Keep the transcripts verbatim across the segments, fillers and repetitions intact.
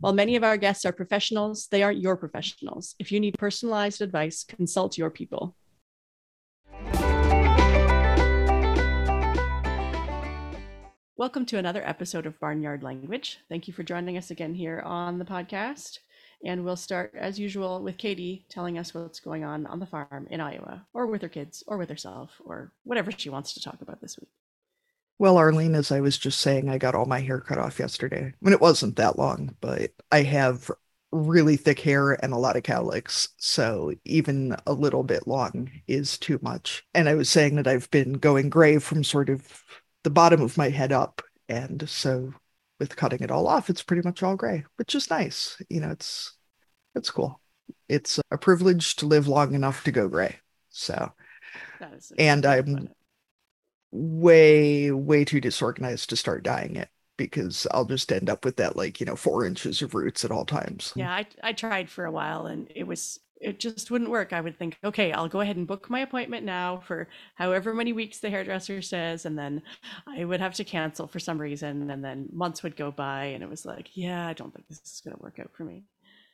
While many of our guests are professionals, they aren't your professionals. If you need personalized advice, consult your people. Welcome to another episode of Barnyard Language. Thank you for joining us again here on the podcast. And we'll start, as usual, with Katie telling us what's going on on the farm in Iowa, or with her kids, or with herself, or whatever she wants to talk about this week. Well, Arlene, as I was just saying, I got all my hair cut off yesterday. I mean, it wasn't that long, but I have really thick hair and a lot of cowlicks, so even a little bit long is too much. And I was saying that I've been going gray from sort of the bottom of my head up, and so with cutting it all off, it's pretty much all gray, which is nice. You know, it's it's cool. It's a privilege to live long enough to go gray. So, and I'm way, way too disorganized to start dyeing it, because I'll just end up with that, like, you know, four inches of roots at all times. Yeah, I, I tried for a while and it was, it just wouldn't work. I would think, okay, I'll go ahead and book my appointment now for however many weeks the hairdresser says, and then I would have to cancel for some reason, and then months would go by, and it was like, yeah, I don't think this is going to work out for me.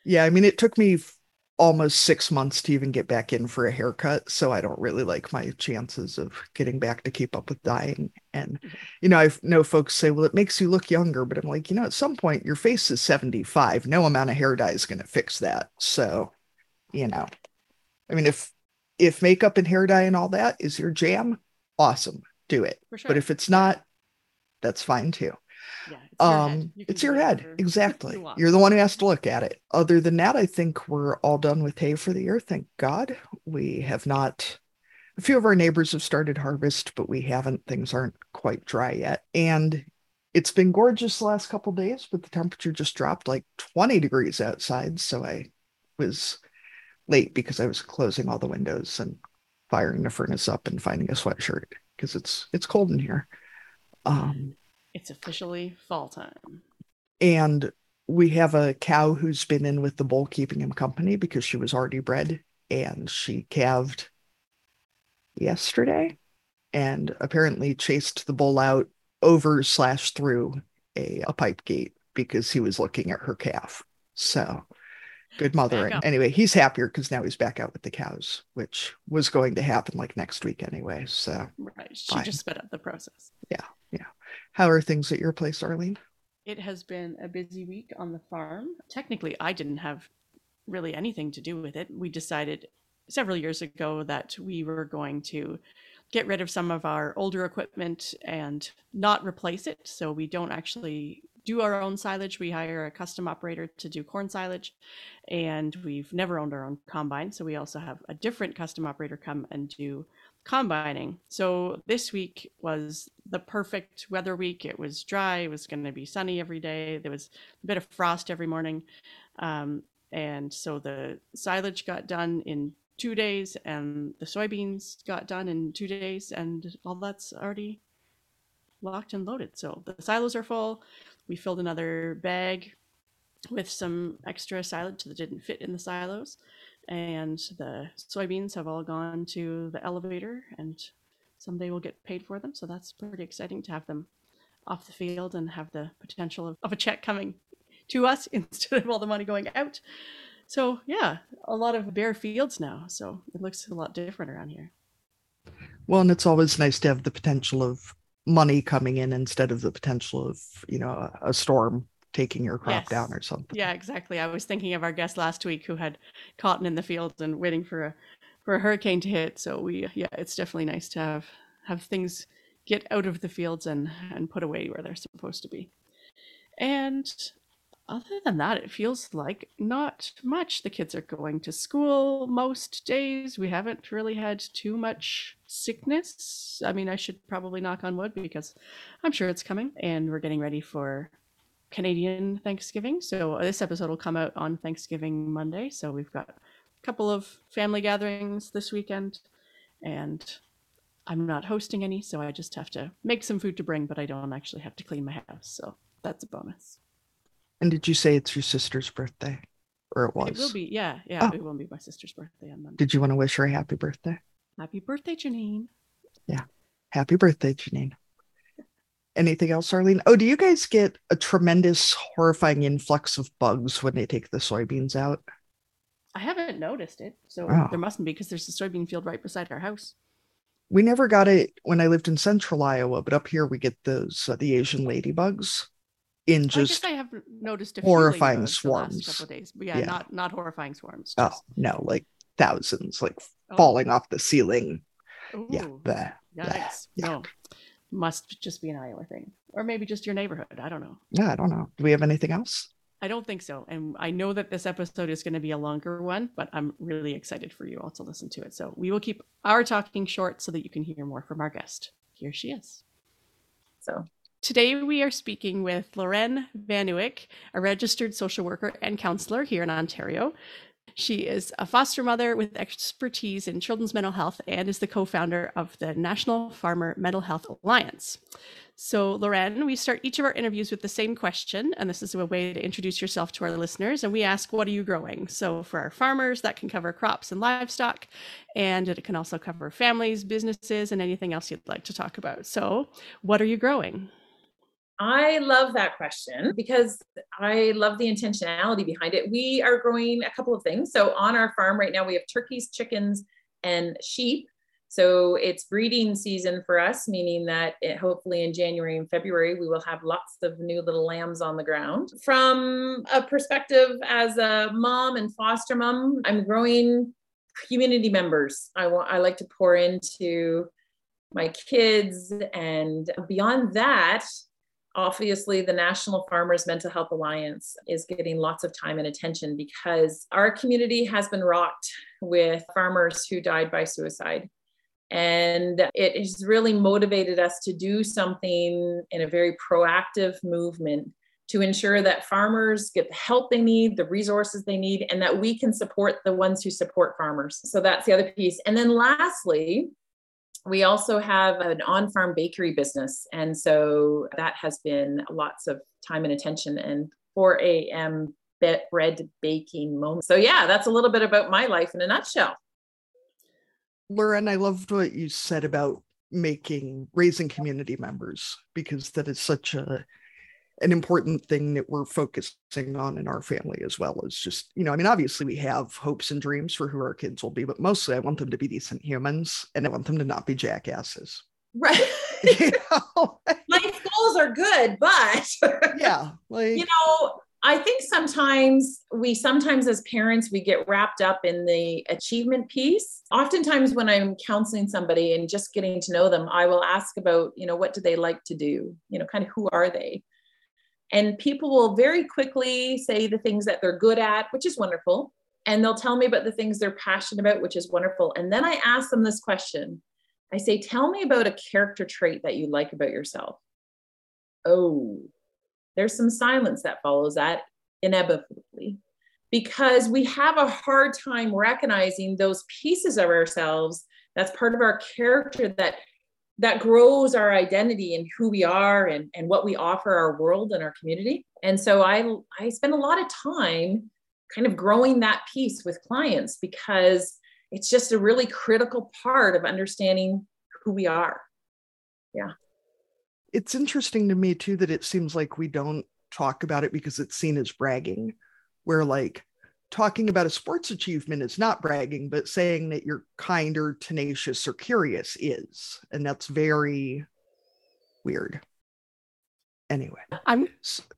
Yeah, I mean, it took me f- almost six months to even get back in for a haircut, so I don't really like my chances of getting back to keep up with dyeing. And, you know, I know folks say, well, it makes you look younger, but I'm like, you know, at some point your face is seventy-five. No amount of hair dye is going to fix that. So, you know, I mean, if if makeup and hair dye and all that is your jam, awesome, do it. For sure. But if it's not, that's fine too. Yeah, it's um, your head. You it's your head. Exactly. You You're the one who has to look at it. Other than that, I think we're all done with hay for the year. Thank God. We have not, a few of our neighbors have started harvest, but we haven't. Things aren't quite dry yet. And it's been gorgeous the last couple of days, but the temperature just dropped like twenty degrees outside. So I was late because I was closing all the windows and firing the furnace up and finding a sweatshirt because it's, it's cold in here. Um, It's officially fall time. And we have a cow who's been in with the bull keeping him company because she was already bred, and she calved yesterday and apparently chased the bull out over slash through a, a pipe gate because he was looking at her calf. So good mothering. Anyway, he's happier because now he's back out with the cows, which was going to happen like next week anyway. So right. She fine. Just sped up the process. Yeah. Yeah. How are things at your place, Arlene? It has been a busy week on the farm. Technically, I didn't have really anything to do with it. We decided several years ago that we were going to get rid of some of our older equipment and not replace it. So we don't actually do our own silage. We hire a custom operator to do corn silage, and we've never owned our own combine. So we also have a different custom operator come and do combining. So this week was the perfect weather week. It was dry. It was going to be sunny every day. There was a bit of frost every morning. Um, and so the silage got done in two days and the soybeans got done in two days and all that's already locked and loaded. So the silos are full. We filled another bag with some extra silage that didn't fit in the silos. And the soybeans have all gone to the elevator, and someday we'll get paid for them. So that's pretty exciting to have them off the field and have the potential of, of a check coming to us instead of all the money going out. So yeah, a lot of bare fields now. So it looks a lot different around here. Well, and it's always nice to have the potential of money coming in instead of the potential of, you know, a storm taking your crop yes. down or something. Yeah, exactly. I was thinking of our guest last week who had cotton in the fields and waiting for a for a hurricane to hit. So we, yeah, it's definitely nice to have have things get out of the fields and and put away where they're supposed to be. And other than that, it feels like not much. The kids are going to school most days. We haven't really had too much sickness. I mean, I should probably knock on wood because I'm sure it's coming. And we're getting ready for Canadian Thanksgiving. So this episode will come out on Thanksgiving Monday. So we've got couple of family gatherings this weekend, and I'm not hosting any, so I just have to make some food to bring, but I don't actually have to clean my house, so that's a bonus. And did you say it's your sister's birthday, or it was? It will be, yeah, yeah, oh. It will be my sister's birthday on Monday. Did you want to wish her a happy birthday? Happy birthday, Janine. Yeah, happy birthday, Janine. Anything else, Arlene? Oh, do you guys get a tremendous, horrifying influx of bugs when they take the soybeans out? I haven't noticed it, so oh. There mustn't be, because there's a soybean field right beside our house. We never got it when I lived in central Iowa, but up here we get those uh, the Asian ladybugs in just I guess I have noticed a horrifying swarms. The last couple of days. But yeah, yeah, not not horrifying swarms. Just... Oh no, like thousands, like oh. falling off the ceiling. Ooh, yeah, bleh, nice. Bleh, no, must just be an Iowa thing, or maybe just your neighborhood. I don't know. Yeah, I don't know. Do we have anything else? I don't think so. And I know that this episode is going to be a longer one, but I'm really excited for you all to listen to it. So we will keep our talking short so that you can hear more from our guest. Here she is. So today we are speaking with Lorraine Vanuick, a registered social worker and counselor here in Ontario. She is a foster mother with expertise in children's mental health and is the co-founder of the National Farmer Mental Health Alliance. So, Lorraine, we start each of our interviews with the same question, and this is a way to introduce yourself to our listeners. And we ask, what are you growing? So for our farmers, that can cover crops and livestock, and it can also cover families, businesses, and anything else you'd like to talk about. So what are you growing? I love that question because I love the intentionality behind it. We are growing a couple of things. So on our farm right now, we have turkeys, chickens, and sheep. So it's breeding season for us, meaning that it, hopefully in January and February, we will have lots of new little lambs on the ground. From a perspective as a mom and foster mom, I'm growing community members. I want, I like to pour into my kids, and beyond that, obviously, the National Farmers Mental Health Alliance is getting lots of time and attention because our community has been rocked with farmers who died by suicide. And it has really motivated us to do something in a very proactive movement to ensure that farmers get the help they need, the resources they need, and that we can support the ones who support farmers. So that's the other piece. And then lastly, we also have an on-farm bakery business. And so that has been lots of time and attention, and four a.m. bread baking moment. So yeah, that's a little bit about my life in a nutshell. Lauren, I loved what you said about making, raising community members, because that is such a an important thing that we're focusing on in our family as well. As just, you know, I mean, obviously we have hopes and dreams for who our kids will be, but mostly I want them to be decent humans, and I want them to not be jackasses. Right. You know? Life goals are good, but yeah, like, you know, I think sometimes we, sometimes as parents, we get wrapped up in the achievement piece. Oftentimes when I'm counseling somebody and just getting to know them, I will ask about, you know, what do they like to do? You know, kind of who are they? And people will very quickly say the things that they're good at, which is wonderful. And they'll tell me about the things they're passionate about, which is wonderful. And then I ask them this question. I say, tell me about a character trait that you like about yourself. Oh, there's some silence that follows that inevitably, because we have a hard time recognizing those pieces of ourselves. That's part of our character that that grows our identity and who we are, and, and what we offer our world and our community. And so I, I spend a lot of time kind of growing that piece with clients, because it's just a really critical part of understanding who we are. Yeah. It's interesting to me too, that it seems like we don't talk about it because it's seen as bragging, where like talking about a sports achievement is not bragging, but saying that you're kind or tenacious or curious is, and that's very weird. Anyway, I'm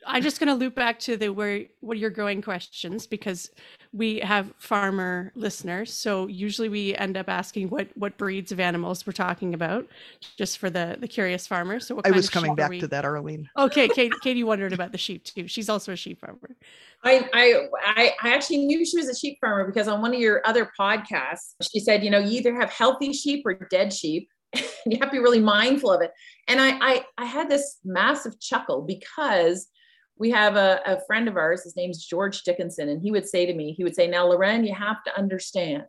I'm just going to loop back to the where what you're growing questions, because we have farmer listeners, so usually we end up asking what what breeds of animals we're talking about, just for the the curious farmers. So what I kind was of coming back we... to that, Arlene. Okay, Kate, Katie wondered about the sheep too. She's also a sheep farmer. I I I actually knew she was a sheep farmer because on one of your other podcasts, she said, you know, you either have healthy sheep or dead sheep. You have to be really mindful of it. And I, I, I had this massive chuckle, because we have a, a friend of ours, his name's George Dickinson, and he would say to me, he would say, now, Lorraine, you have to understand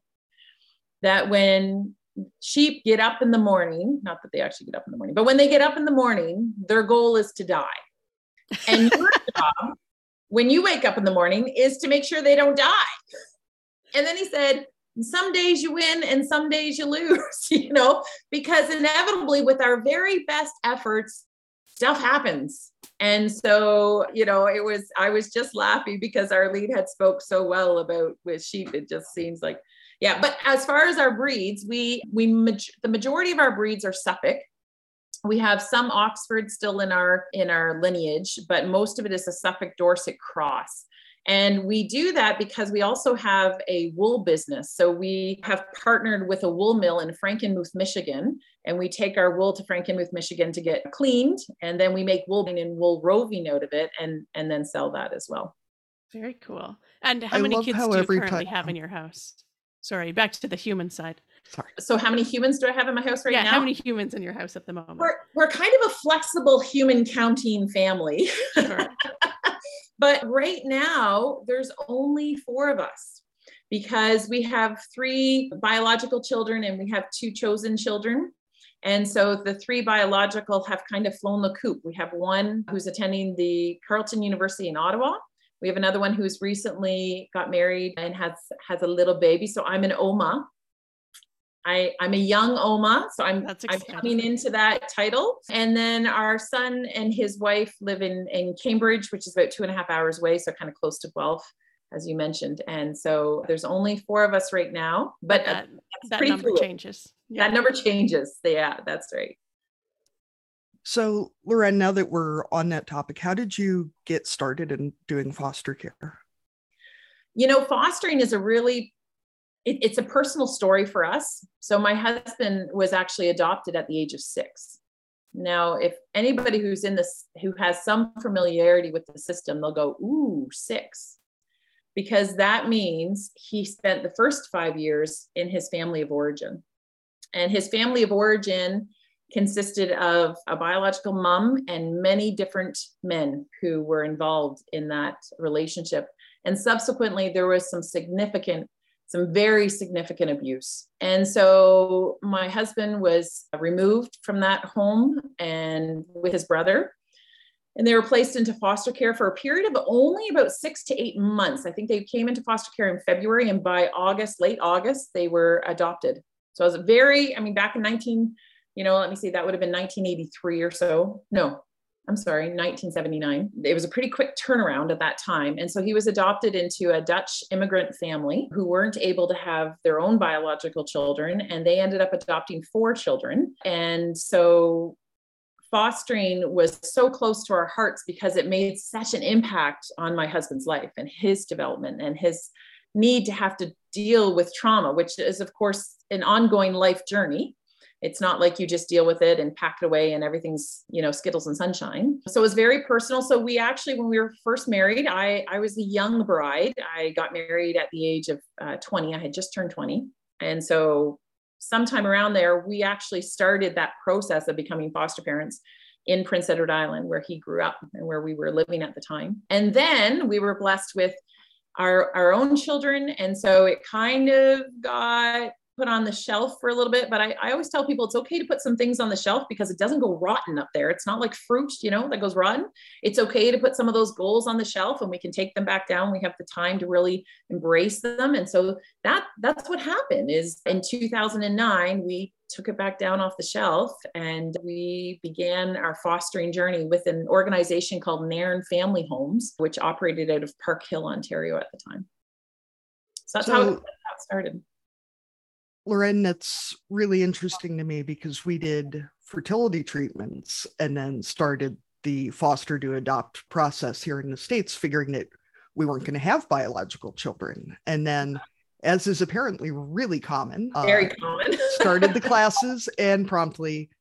that when sheep get up in the morning, not that they actually get up in the morning, but when they get up in the morning, their goal is to die. And your job, when you wake up in the morning, is to make sure they don't die. And then he said, some days you win and some days you lose, you know, because inevitably with our very best efforts, stuff happens. And so, you know, it was, I was just laughing because our lead had spoke so well about with sheep. It just seems like, yeah. But as far as our breeds, we, we, the majority of our breeds are Suffolk. We have some Oxford still in our, in our lineage, but most of it is a Suffolk Dorset cross. And we do that because we also have a wool business. So we have partnered with a wool mill in Frankenmuth, Michigan, and we take our wool to Frankenmuth, Michigan to get cleaned. And then we make wool and wool roving out of it and, and then sell that as well. Very cool. And how I many kids how do you currently time. have in your house? Sorry, back to the human side. Sorry. So how many humans do I have in my house right yeah, now? How many humans in your house at the moment? We're, we're kind of a flexible human counting family. Sure. But right now, there's only four of us because we have three biological children and we have two chosen children. And so the three biological have kind of flown the coop. We have one who's attending the Carleton University in Ottawa. We have another one who's recently got married and has, has a little baby. So I'm an Oma. I, I'm a young Oma, so I'm, I'm coming into that title. And then our son and his wife live in, in Cambridge, which is about two and a half hours away, so kind of close to Guelph, as you mentioned. And so there's only four of us right now, but that, that number cool. changes. Yeah. That number changes. Yeah, that's right. So Lorraine, now that we're on that topic, how did you get started in doing foster care? You know, fostering is a really it's a personal story for us. So my husband was actually adopted at the age of six. Now, if anybody who's in this, who has some familiarity with the system, they'll go, ooh, six, because that means he spent the first five years in his family of origin. And his family of origin consisted of a biological mom and many different men who were involved in that relationship. And subsequently, there was some significant some very significant abuse. And so my husband was removed from that home and with his brother, and they were placed into foster care for a period of only about six to eight months. I think they came into foster care in February, and by August, late August, they were adopted. So I was very, I mean, back in 19, you know, let me see, that would have been nineteen eighty-three or so. No, I'm sorry, nineteen seventy-nine. It was a pretty quick turnaround at that time. And so he was adopted into a Dutch immigrant family who weren't able to have their own biological children. And they ended up adopting four children. And so fostering was so close to our hearts because it made such an impact on my husband's life and his development and his need to have to deal with trauma, which is, of course, an ongoing life journey. It's not like you just deal with it and pack it away and everything's, you know, skittles and sunshine. So it was very personal. So we actually, when we were first married, I, I was a young bride. I got married at the age of uh, twenty. I had just turned twenty. And so sometime around there, we actually started that process of becoming foster parents in Prince Edward Island, where he grew up and where we were living at the time. And then we were blessed with our, our own children. And so it kind of got put on the shelf for a little bit, but I, I always tell people it's okay to put some things on the shelf because it doesn't go rotten up there. It's not like fruit, you know, that goes rotten. It's okay to put some of those goals on the shelf and we can take them back down. We have the time to really embrace them. And so that that's what happened is in two thousand nine, we took it back down off the shelf and we began our fostering journey with an organization called Nairn Family Homes, which operated out of Parkhill, Ontario at the time. So that's so- how it that started. Lorraine, that's really interesting to me because we did fertility treatments and then started the foster to adopt process here in the States, figuring that we weren't going to have biological children. And then, as is apparently really common, very uh, common, started the classes and promptly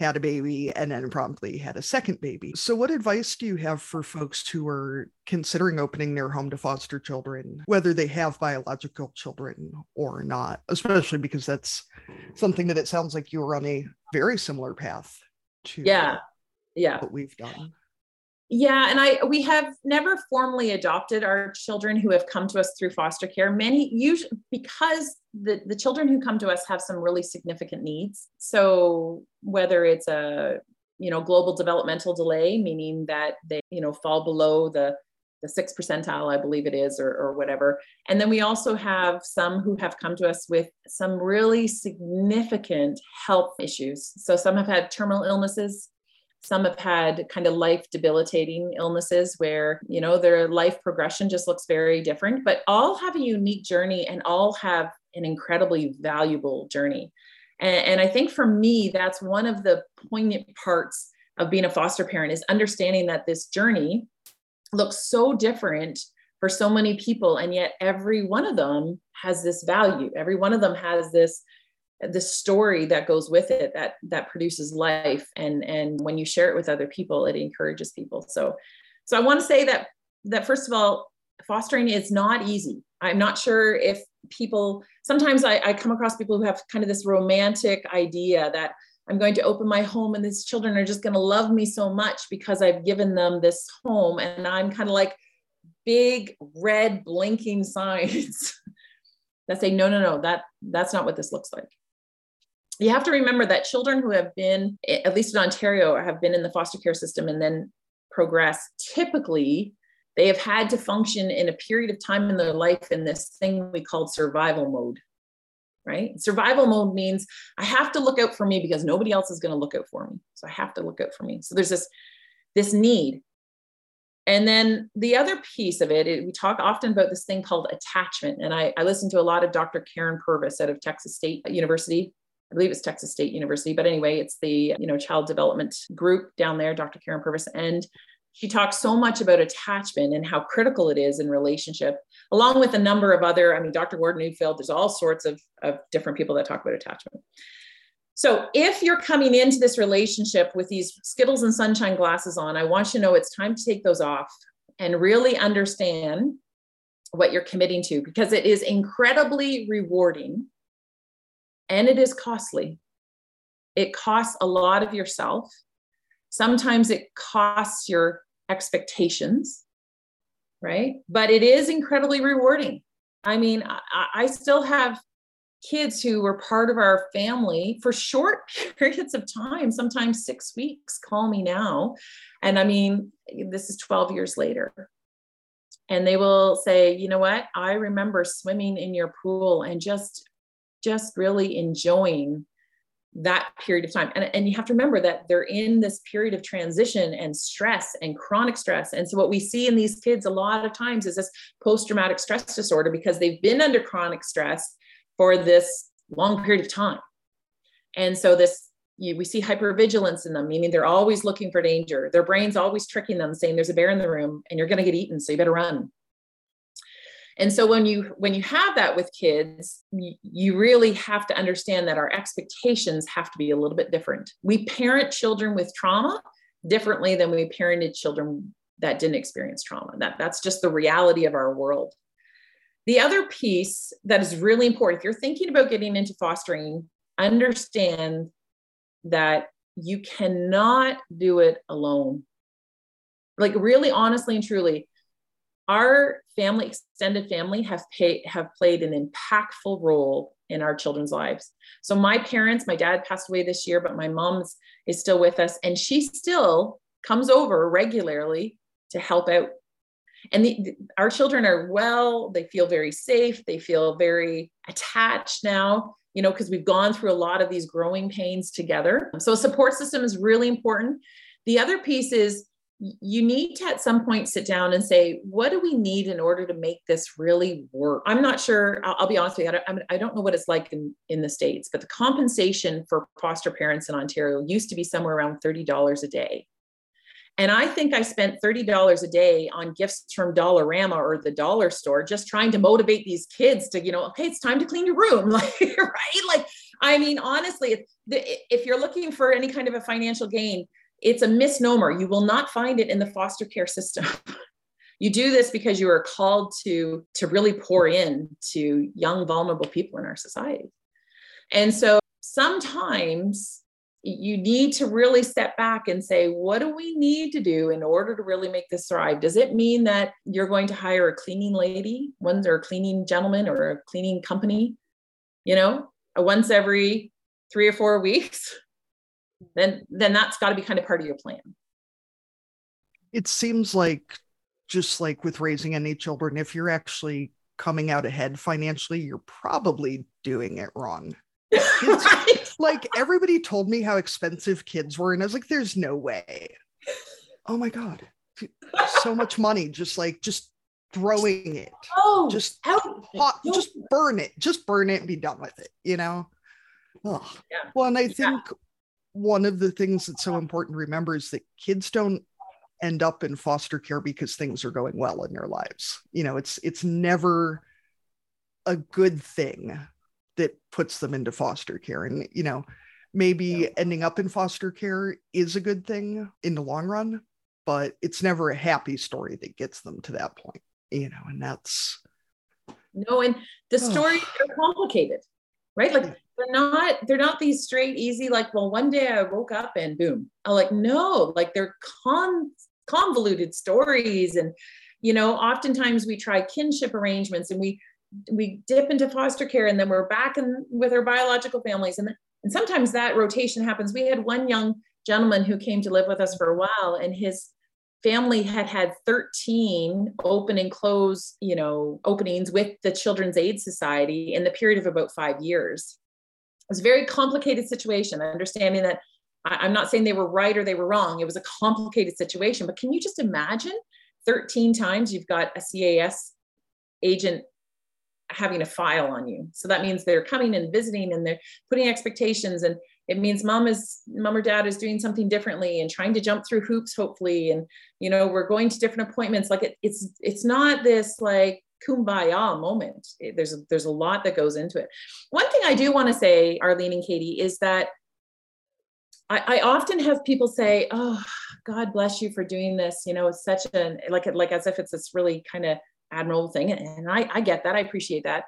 had a baby and then promptly had a second baby. So what advice do you have for folks who are considering opening their home to foster children, whether they have biological children or not, especially because that's something that it sounds like you were on a very similar path to yeah. Yeah. what we've done. Yeah, and I we have never formally adopted our children who have come to us through foster care. Many usually because the, the children who come to us have some really significant needs. So whether it's a you know global developmental delay, meaning that they you know fall below the the sixth percentile, I believe it is, or, or whatever. And then we also have some who have come to us with some really significant health issues. So some have had terminal illnesses. Some have had kind of life debilitating illnesses where, you know, their life progression just looks very different, but all have a unique journey and all have an incredibly valuable journey. And, and I think for me, that's one of the poignant parts of being a foster parent is understanding that this journey looks so different for so many people. And yet every one of them has this value. Every one of them has this the story that goes with it, that, that produces life. And, and when you share it with other people, it encourages people. So, so I want to say that, that first of all, fostering is not easy. I'm not sure if people, sometimes I, I come across people who have kind of this romantic idea that I'm going to open my home and these children are just going to love me so much because I've given them this home. And I'm kind of like big red blinking signs that say, no, no, no, that, that's not what this looks like. You have to remember that children who have been, at least in Ontario, have been in the foster care system and then progress, typically they have had to function in a period of time in their life in this thing we called survival mode, right? Survival mode means I have to look out for me because nobody else is going to look out for me. So I have to look out for me. So there's this, this need. And then the other piece of it, it, we talk often about this thing called attachment. And I, I listen to a lot of Doctor Karyn Purvis out of Texas State University. I believe it's Texas State University, but anyway, it's the, you know, child development group down there, Doctor Karyn Purvis. And she talks so much about attachment and how critical it is in relationship, along with a number of other, I mean, Doctor Gordon Neufeld, there's all sorts of, of different people that talk about attachment. So if you're coming into this relationship with these Skittles and sunshine glasses on, I want you to know it's time to take those off and really understand what you're committing to, because it is incredibly rewarding and it is costly. It costs a lot of yourself. Sometimes it costs your expectations, right? But it is incredibly rewarding. I mean, I, I still have kids who were part of our family for short periods of time, sometimes six weeks, call me now. And I mean, this is twelve years later. And they will say, you know what? I remember swimming in your pool and just, just really enjoying that period of time. And, and you have to remember that they're in this period of transition and stress and chronic stress. And so what we see in these kids a lot of times is this post-traumatic stress disorder because they've been under chronic stress for this long period of time. And so this, you, we see hypervigilance in them, meaning they're always looking for danger. Their brain's always tricking them, saying there's a bear in the room and you're gonna get eaten, so you better run. And so when you when you have that with kids, you, you really have to understand that our expectations have to be a little bit different. We parent children with trauma differently than we parented children that didn't experience trauma. That, that's just the reality of our world. The other piece that is really important, if you're thinking about getting into fostering, understand that you cannot do it alone. Like really, honestly, and truly, our family, extended family have, pay, have played an impactful role in our children's lives. So my parents, my dad passed away this year, but my mom is still with us and she still comes over regularly to help out. And the, our children are well, they feel very safe. They feel very attached now, you know, because we've gone through a lot of these growing pains together. So a support system is really important. The other piece is you need to at some point sit down and say, what do we need in order to make this really work? I'm not sure. I'll, I'll be honest with you. I don't, I don't know what it's like in, in the States, but the compensation for foster parents in Ontario used to be somewhere around thirty dollars a day. And I think I spent thirty dollars a day on gifts from Dollarama or the dollar store, just trying to motivate these kids to, you know, okay, it's time to clean your room. Like, right? Like, I mean, honestly, if, if you're looking for any kind of a financial gain, it's a misnomer. You will not find it in the foster care system. You do this because you are called to, to really pour in to young, vulnerable people in our society. And so sometimes you need to really step back and say, what do we need to do in order to really make this thrive? Does it mean that you're going to hire a cleaning lady, one or a cleaning gentleman or a cleaning company, you know, once every three or four weeks? Then, then that's got to be kind of part of your plan. It seems like, just like with raising any children, if you're actually coming out ahead financially, you're probably doing it wrong. Kids, like, everybody told me how expensive kids were, and I was like, there's no way. Oh my God. So much money, just like, just throwing it. Oh, just, pot, just burn it. Just burn it and be done with it, you know? Oh. Yeah. Well, and I think yeah. one of the things that's so important to remember is that kids don't end up in foster care because things are going well in their lives. You know, it's it's never a good thing that puts them into foster care. And, you know, maybe yeah. ending up in foster care is a good thing in the long run, but it's never a happy story that gets them to that point, you know, and that's. No, and the stories oh. are complicated, right? Like, they're not, they're not these straight, easy, like, well, one day I woke up and boom. I'm like, no, like, they're con convoluted stories. And, you know, oftentimes we try kinship arrangements and we, we dip into foster care and then we're back in with our biological families. And, and sometimes that rotation happens. We had one young gentleman who came to live with us for a while, and his family had had thirteen open and close, you know, openings with the Children's Aid Society in the period of about five years. It was a very complicated situation, understanding that I, I'm not saying they were right or they were wrong. It was a complicated situation, but can you just imagine thirteen times you've got a C A S agent having a file on you? So that means they're coming and visiting and they're putting expectations, and it means mom is mom or dad is doing something differently and trying to jump through hoops, hopefully. And, you know, we're going to different appointments. Like, it, it's, it's not this like kumbaya moment. It, there's, a, there's a lot that goes into it. One thing I do want to say, Arlene and Katie, is that I, I often have people say, oh, God bless you for doing this. You know, it's such an, like, like as if it's this really kind of admirable thing. And I, I get that. I appreciate that.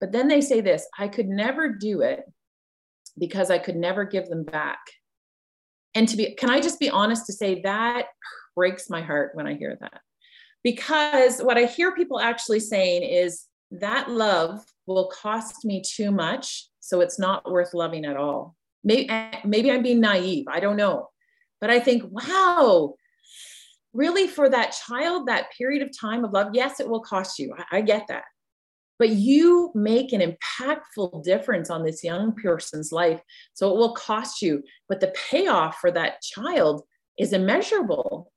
But then they say this, I could never do it because I could never give them back. And to be, can I just be honest to say that breaks my heart when I hear that? Because what I hear people actually saying is that love will cost me too much, so it's not worth loving at all. Maybe, maybe I'm being naive, I don't know. But I think, wow, really for that child, that period of time of love, yes, it will cost you, I, I get that. But you make an impactful difference on this young person's life. So it will cost you, but the payoff for that child is immeasurable.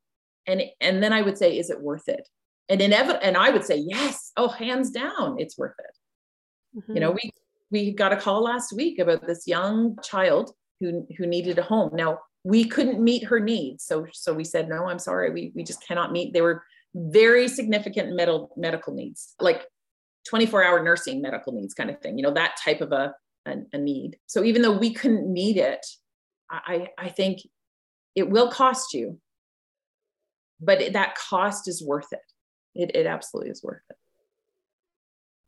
And, and then I would say, is it worth it? And inev- and I would say, yes, oh, hands down, it's worth it. Mm-hmm. You know, we, we got a call last week about this young child who, who needed a home. Now, we couldn't meet her needs. So, so we said, no, I'm sorry, we, we just cannot meet. They were very significant medical medical needs, like twenty-four hour nursing medical needs kind of thing, you know, that type of a, a, a need. So even though we couldn't meet it, I, I think it will cost you, but that cost is worth it. It, it absolutely is worth it.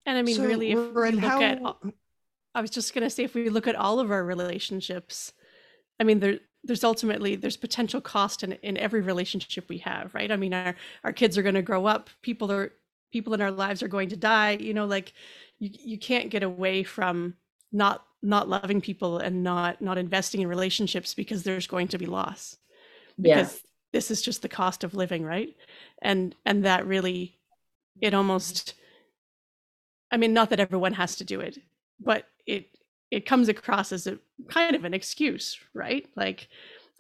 And I mean, so really, if we look how... at, I was just going to say, if we look at all of our relationships, I mean, there, there's ultimately, there's potential cost in, in every relationship we have, right? I mean, our, our kids are going to grow up, people are, people in our lives are going to die, you know, like you, you can't get away from not, not loving people and not, not investing in relationships, because there's going to be loss, because yeah. this is just the cost of living. Right. And, and that really, it almost, I mean, not that everyone has to do it, but it, it comes across as a kind of an excuse, right? Like,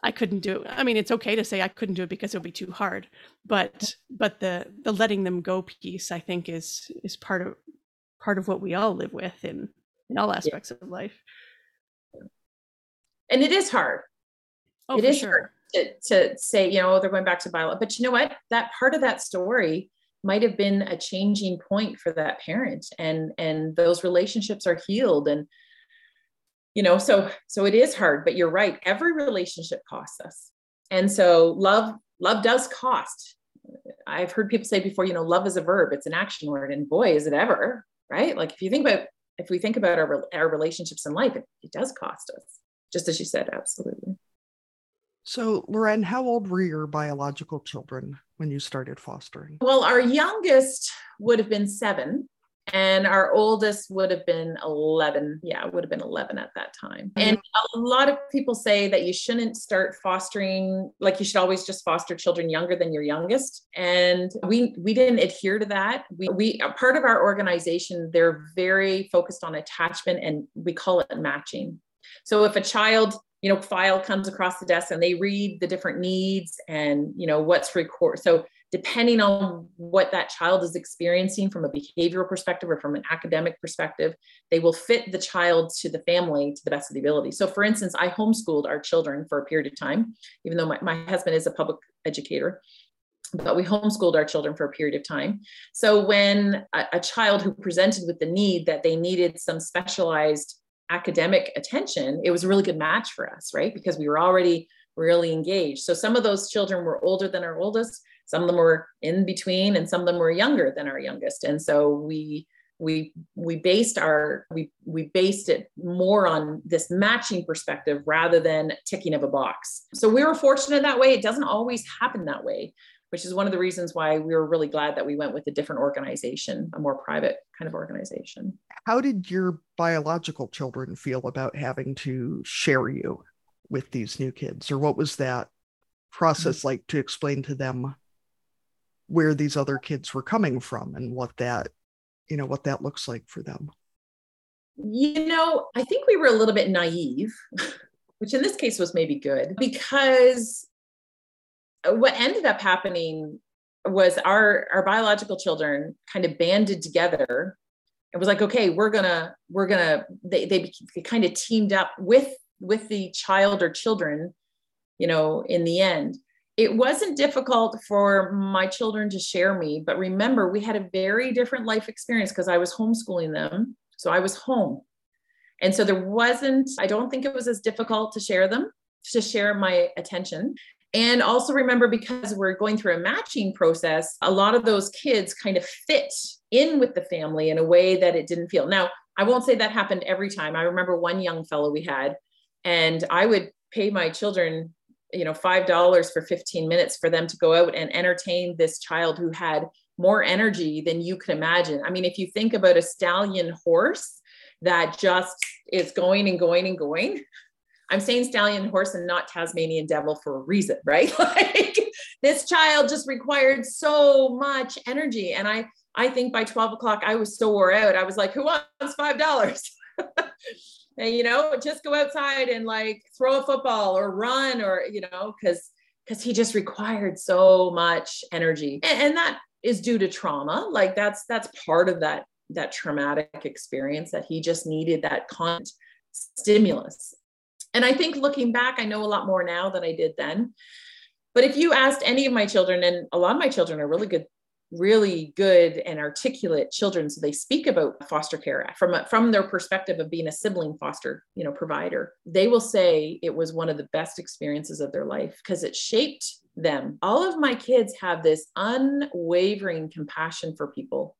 I couldn't do it. I mean, it's okay to say I couldn't do it because it would be too hard, but, but the, the letting them go piece, I think is, is part of, part of what we all live with in, in all aspects yeah. of life. And it is hard. Oh, it for is sure. hard to, to say, you know, they're going back to biology, but you know what, that part of that story might've been a changing point for that parent, and, and those relationships are healed. And, you know, so, so it is hard, but you're right. Every relationship costs us. And so love, love does cost. I've heard people say before, you know, love is a verb, it's an action word, and boy, is it ever, right? Like if you think about, if we think about our, our relationships in life, it, it does cost us. just as you said, absolutely. So, Lorraine, how old were your biological children when you started fostering? Well, our youngest would have been seven, and our oldest would have been eleven. Yeah, would have been eleven at that time. And a lot of people say that you shouldn't start fostering, like you should always just foster children younger than your youngest. And we we didn't adhere to that. We, we a part of our organization, they're very focused on attachment, and we call it matching. So if a child, you know, file comes across the desk and they read the different needs and, you know, what's record. So depending on what that child is experiencing from a behavioral perspective or from an academic perspective, they will fit the child to the family to the best of the ability. So for instance, I homeschooled our children for a period of time, even though my, my husband is a public educator, but we homeschooled our children for a period of time. So when a, a child who presented with the need that they needed some specialized academic attention, it was a really good match for us, right? Because we were already really engaged. So some of those children were older than our oldest, some of them were in between, and some of them were younger than our youngest. And so we we we based our we we based it more on this matching perspective rather than ticking of a box. So we were fortunate that way. It doesn't always happen that way, which is one of the reasons why we were really glad that we went with a different organization, a more private kind of organization. How did your biological children feel about having to share you with these new kids? Or what was that process like to explain to them where these other kids were coming from and what that, you know, what that looks like for them? You know, I think we were a little bit naive, which in this case was maybe good, because what ended up happening was our, our biological children kind of banded together. It was like, okay, we're gonna, we're gonna, they, they, they kind of teamed up with, with the child or children, you know, in the end. It wasn't difficult for my children to share me, but remember, we had a very different life experience because I was homeschooling them. So I was home. And so there wasn't, I don't think it was as difficult to share them, to share my attention. And also remember, because we're going through a matching process, a lot of those kids kind of fit in with the family in a way that it didn't feel. Now, I won't say that happened every time. I remember one young fellow we had, and I would pay my children, you know, five dollars for fifteen minutes for them to go out and entertain this child who had more energy than you could imagine. I mean, if you think about a stallion horse that just is going and going and going, I'm saying stallion horse and not Tasmanian devil for a reason, right? Like this child just required so much energy. And I, I think by twelve o'clock, I was so wore out. I was like, who wants five dollars? And, you know, just go outside and like throw a football or run or, you know, cause, cause he just required so much energy. And, and that is due to trauma. Like that's, that's part of that, that traumatic experience, that he just needed that constant stimulus. And I think looking back, I know a lot more now than I did then. But if you asked any of my children, and a lot of my children are really good, really good and articulate children, so they speak about foster care from, a, from their perspective of being a sibling foster, you know, provider, they will say it was one of the best experiences of their life because it shaped them. All of my kids have this unwavering compassion for people.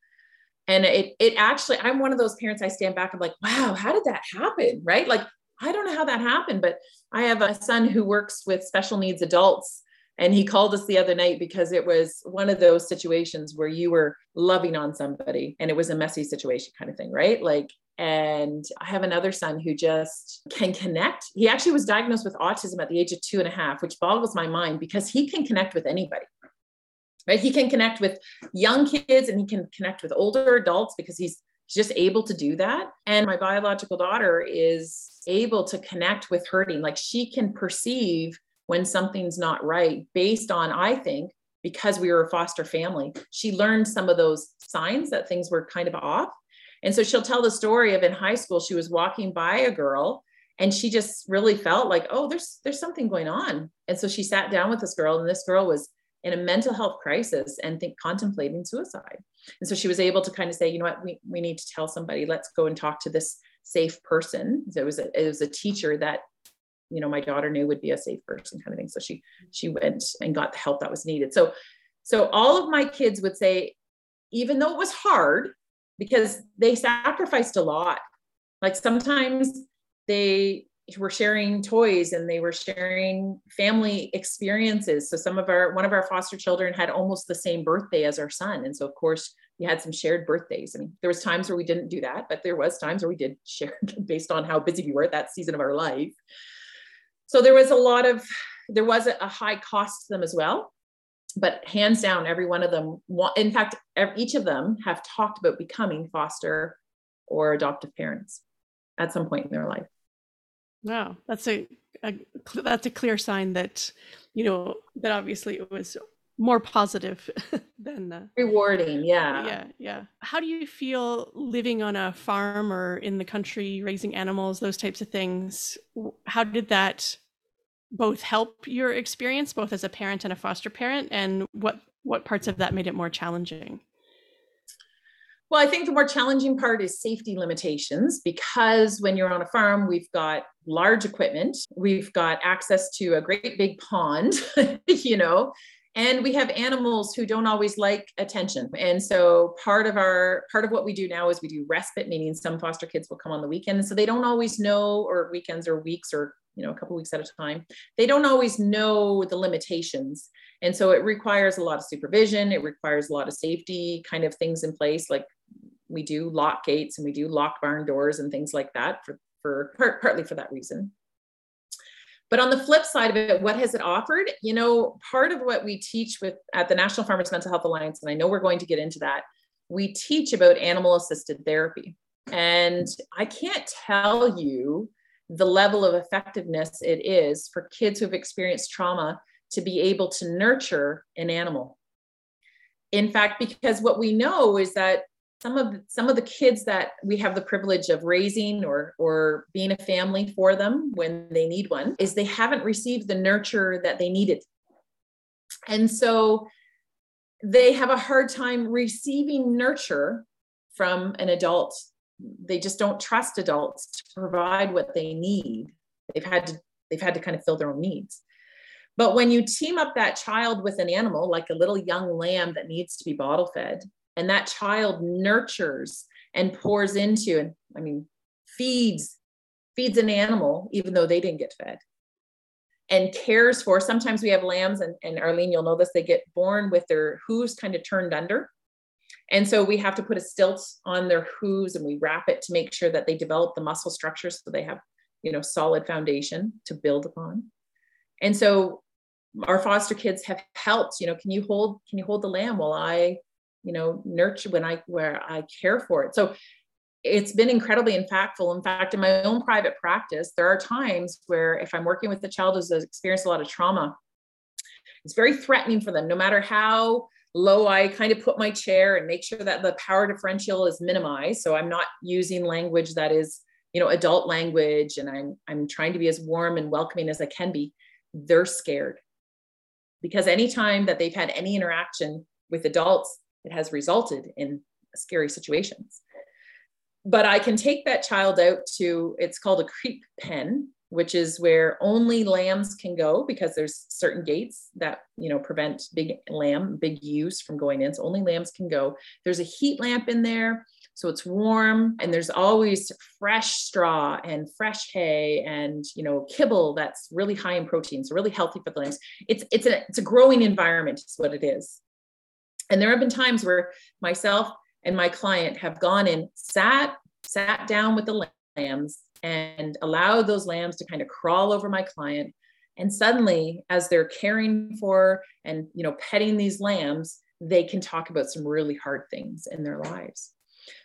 And it, it actually, I'm one of those parents, I stand back, I'm like, wow, how did that happen? Right? Like, I don't know how that happened, but I have a son who works with special needs adults, and he called us the other night because it was one of those situations where you were loving on somebody and it was a messy situation kind of thing, right? Like, and I have another son who just can connect. He actually was diagnosed with autism at the age of two and a half, which boggles my mind because he can connect with anybody, right? He can connect with young kids and he can connect with older adults because he's just able to do that. And my biological daughter is able to connect with hurting. Like she can perceive when something's not right based on, I think, because we were a foster family, she learned some of those signs that things were kind of off. And so she'll tell the story of in high school, she was walking by a girl and she just really felt like, oh, there's, there's something going on. And so she sat down with this girl, and this girl was in a mental health crisis and think contemplating suicide. And so she was able to kind of say, you know what, we, we need to tell somebody, let's go and talk to this safe person. So it was a, it was a teacher that, you know, my daughter knew would be a safe person kind of thing. So she, she went and got the help that was needed. So, so all of my kids would say, even though it was hard because they sacrificed a lot, like sometimes they, were sharing toys and they were sharing family experiences. So some of our, one of our foster children had almost the same birthday as our son. And so of course we had some shared birthdays. I mean, there was times where we didn't do that, but there was times where we did share based on how busy we were at that season of our life. So there was a lot of, there was a high cost to them as well, but hands down, every one of them, in fact, each of them have talked about becoming foster or adoptive parents at some point in their life. Wow, that's a, a that's a clear sign that, you know, that obviously it was more positive than the rewarding. Yeah, yeah, yeah. How do you feel living on a farm or in the country, raising animals, those types of things? How did that both help your experience, both as a parent and a foster parent, and what what parts of that made it more challenging? Well, I think the more challenging part is safety limitations, because when you're on a farm, we've got large equipment, we've got access to a great big pond, you know, and we have animals who don't always like attention. And so part of our, part of what we do now is we do respite, meaning some foster kids will come on the weekend. And so they don't always know, or weekends or weeks or, you know, a couple of weeks at a time, they don't always know the limitations. And so it requires a lot of supervision. It requires a lot of safety kind of things in place, like we do lock gates and we do lock barn doors and things like that for, for part, partly for that reason. But on the flip side of it, what has it offered? You know, part of what we teach with at the National Farmer Mental Health Alliance, and I know we're going to get into that, we teach about animal assisted therapy. And I can't tell you the level of effectiveness it is for kids who have experienced trauma to be able to nurture an animal. In fact, because what we know is that Some of, some of the kids that we have the privilege of raising or, or being a family for them when they need one is they haven't received the nurture that they needed. And so they have a hard time receiving nurture from an adult. They just don't trust adults to provide what they need. They've had to, they've had to kind of fill their own needs. But when you team up that child with an animal, like a little young lamb that needs to be bottle fed, and that child nurtures and pours into, and I mean, feeds, feeds an animal, even though they didn't get fed, and cares for, sometimes we have lambs, and, and Arlene, you'll know this, they get born with their hooves kind of turned under. And so we have to put a stilt on their hooves and we wrap it to make sure that they develop the muscle structure so they have, you know, solid foundation to build upon. And so our foster kids have helped, you know, can you hold, can you hold the lamb while I, you know, nurture when I, where I care for it. So it's been incredibly impactful. In fact, in my own private practice, there are times where if I'm working with a child who's experienced a lot of trauma, it's very threatening for them, no matter how low I kind of put my chair and make sure that the power differential is minimized. So I'm not using language that is, you know, adult language. And I'm, I'm trying to be as warm and welcoming as I can be. They're scared because anytime that they've had any interaction with adults, it has resulted in scary situations. But I can take that child out to, it's called a creep pen, which is where only lambs can go because there's certain gates that, you know, prevent big lamb, big ewes from going in. So only lambs can go. There's a heat lamp in there, so it's warm, and there's always fresh straw and fresh hay and, you know, kibble that's really high in protein, so really healthy for the lambs. It's it's a it's a growing environment, is what it is. And there have been times where myself and my client have gone and sat, sat down with the lambs and allowed those lambs to kind of crawl over my client. And suddenly, as they're caring for and, you know, petting these lambs, they can talk about some really hard things in their lives.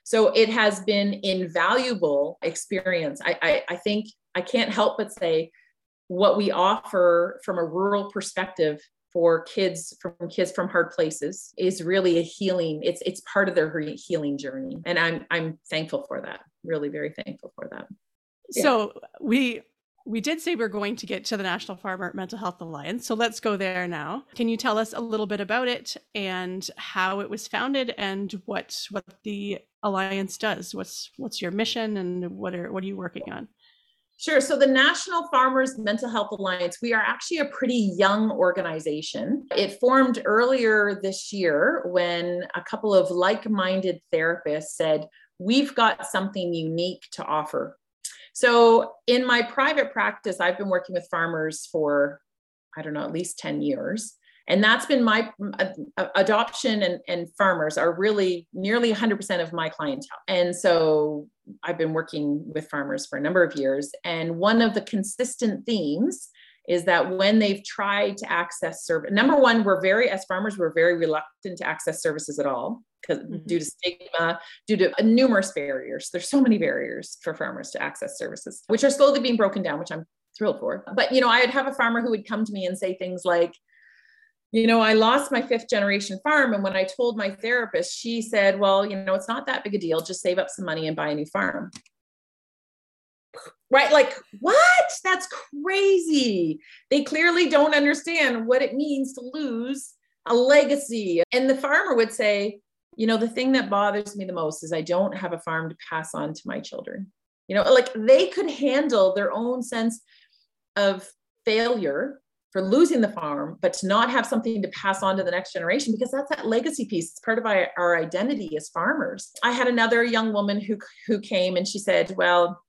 So it has been invaluable experience. I, I, I think I can't help but say what we offer from a rural perspective for kids from kids from hard places is really a healing. It's it's part of their healing journey, and I'm I'm thankful for that. Really, very thankful for that. Yeah. So we we did say we're going to get to the National Farmer Mental Health Alliance. So let's go there now. Can you tell us a little bit about it and how it was founded and what what the alliance does? What's what's your mission and what are what are you working on? Sure. So the National Farmers Mental Health Alliance, we are actually a pretty young organization. It formed earlier this year when a couple of like-minded therapists said, we've got something unique to offer. So in my private practice, I've been working with farmers for, I don't know, at least ten years. And that's been my uh, adoption and, and farmers are really nearly one hundred percent of my clientele. And so I've been working with farmers for a number of years. And one of the consistent themes is that when they've tried to access service, number one, we're very, as farmers, we're very reluctant to access services at all because mm-hmm. due to stigma, due to numerous barriers. There's so many barriers for farmers to access services, which are slowly being broken down, which I'm thrilled for. But, you know, I'd have a farmer who would come to me and say things like, you know, I lost my fifth generation farm. And when I told my therapist, she said, well, you know, it's not that big a deal. Just save up some money and buy a new farm. Right? Like, what? That's crazy. They clearly don't understand what it means to lose a legacy. And the farmer would say, you know, the thing that bothers me the most is I don't have a farm to pass on to my children. You know, like they could handle their own sense of failure for losing the farm, but to not have something to pass on to the next generation, because that's that legacy piece. It's part of our, our identity as farmers. I had another young woman who, who came and she said, well,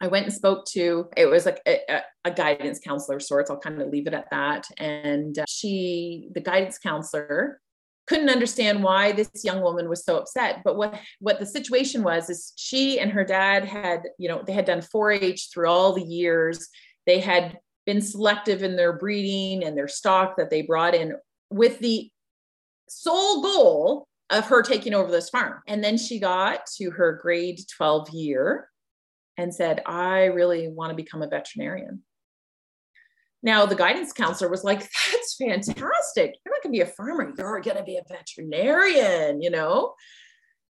I went and spoke to, it was like a, a, a guidance counselor of sorts. I'll kind of leave it at that. And she, the guidance counselor, couldn't understand why this young woman was so upset. But what, what the situation was, is she and her dad had, you know, they had done four H through all the years. They had been selective in their breeding and their stock that they brought in with the sole goal of her taking over this farm. And then she got to her grade twelve year and said, I really want to become a veterinarian. Now the guidance counselor was like, that's fantastic. You're not going to be a farmer. You're going to be a veterinarian, you know?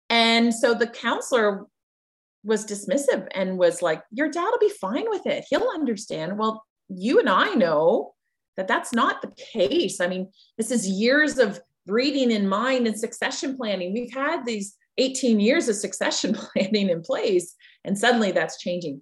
And so the counselor was dismissive and was like, your dad will be fine with it. He'll understand. Well, you and I know that that's not the case. I mean, this is years of breeding in mind and succession planning. We've had these eighteen years of succession planning in place, and suddenly that's changing.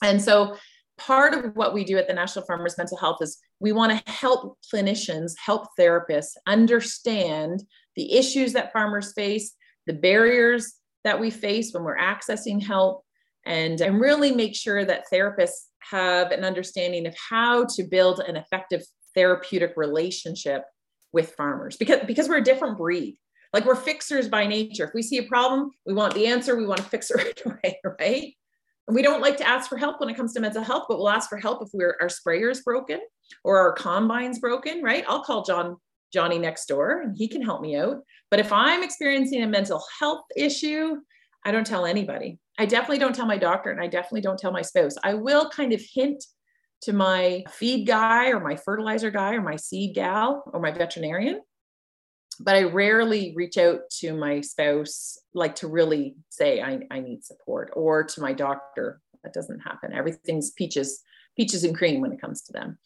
And so part of what we do at the National Farmers Mental Health is we want to help clinicians, help therapists understand the issues that farmers face, the barriers that we face when we're accessing help, and, and really make sure that therapists have an understanding of how to build an effective therapeutic relationship with farmers, because, because we're a different breed. Like we're fixers by nature. If we see a problem, we want the answer, we want to fix it right away, right? And we don't like to ask for help when it comes to mental health, but we'll ask for help if we're our sprayer's broken or our combine's broken, right? I'll call John, Johnny next door and he can help me out. But if I'm experiencing a mental health issue, I don't tell anybody. I definitely don't tell my doctor and I definitely don't tell my spouse. I will kind of hint to my feed guy or my fertilizer guy or my seed gal or my veterinarian, but I rarely reach out to my spouse, like to really say I, I need support, or to my doctor. That doesn't happen. Everything's peaches, peaches and cream when it comes to them.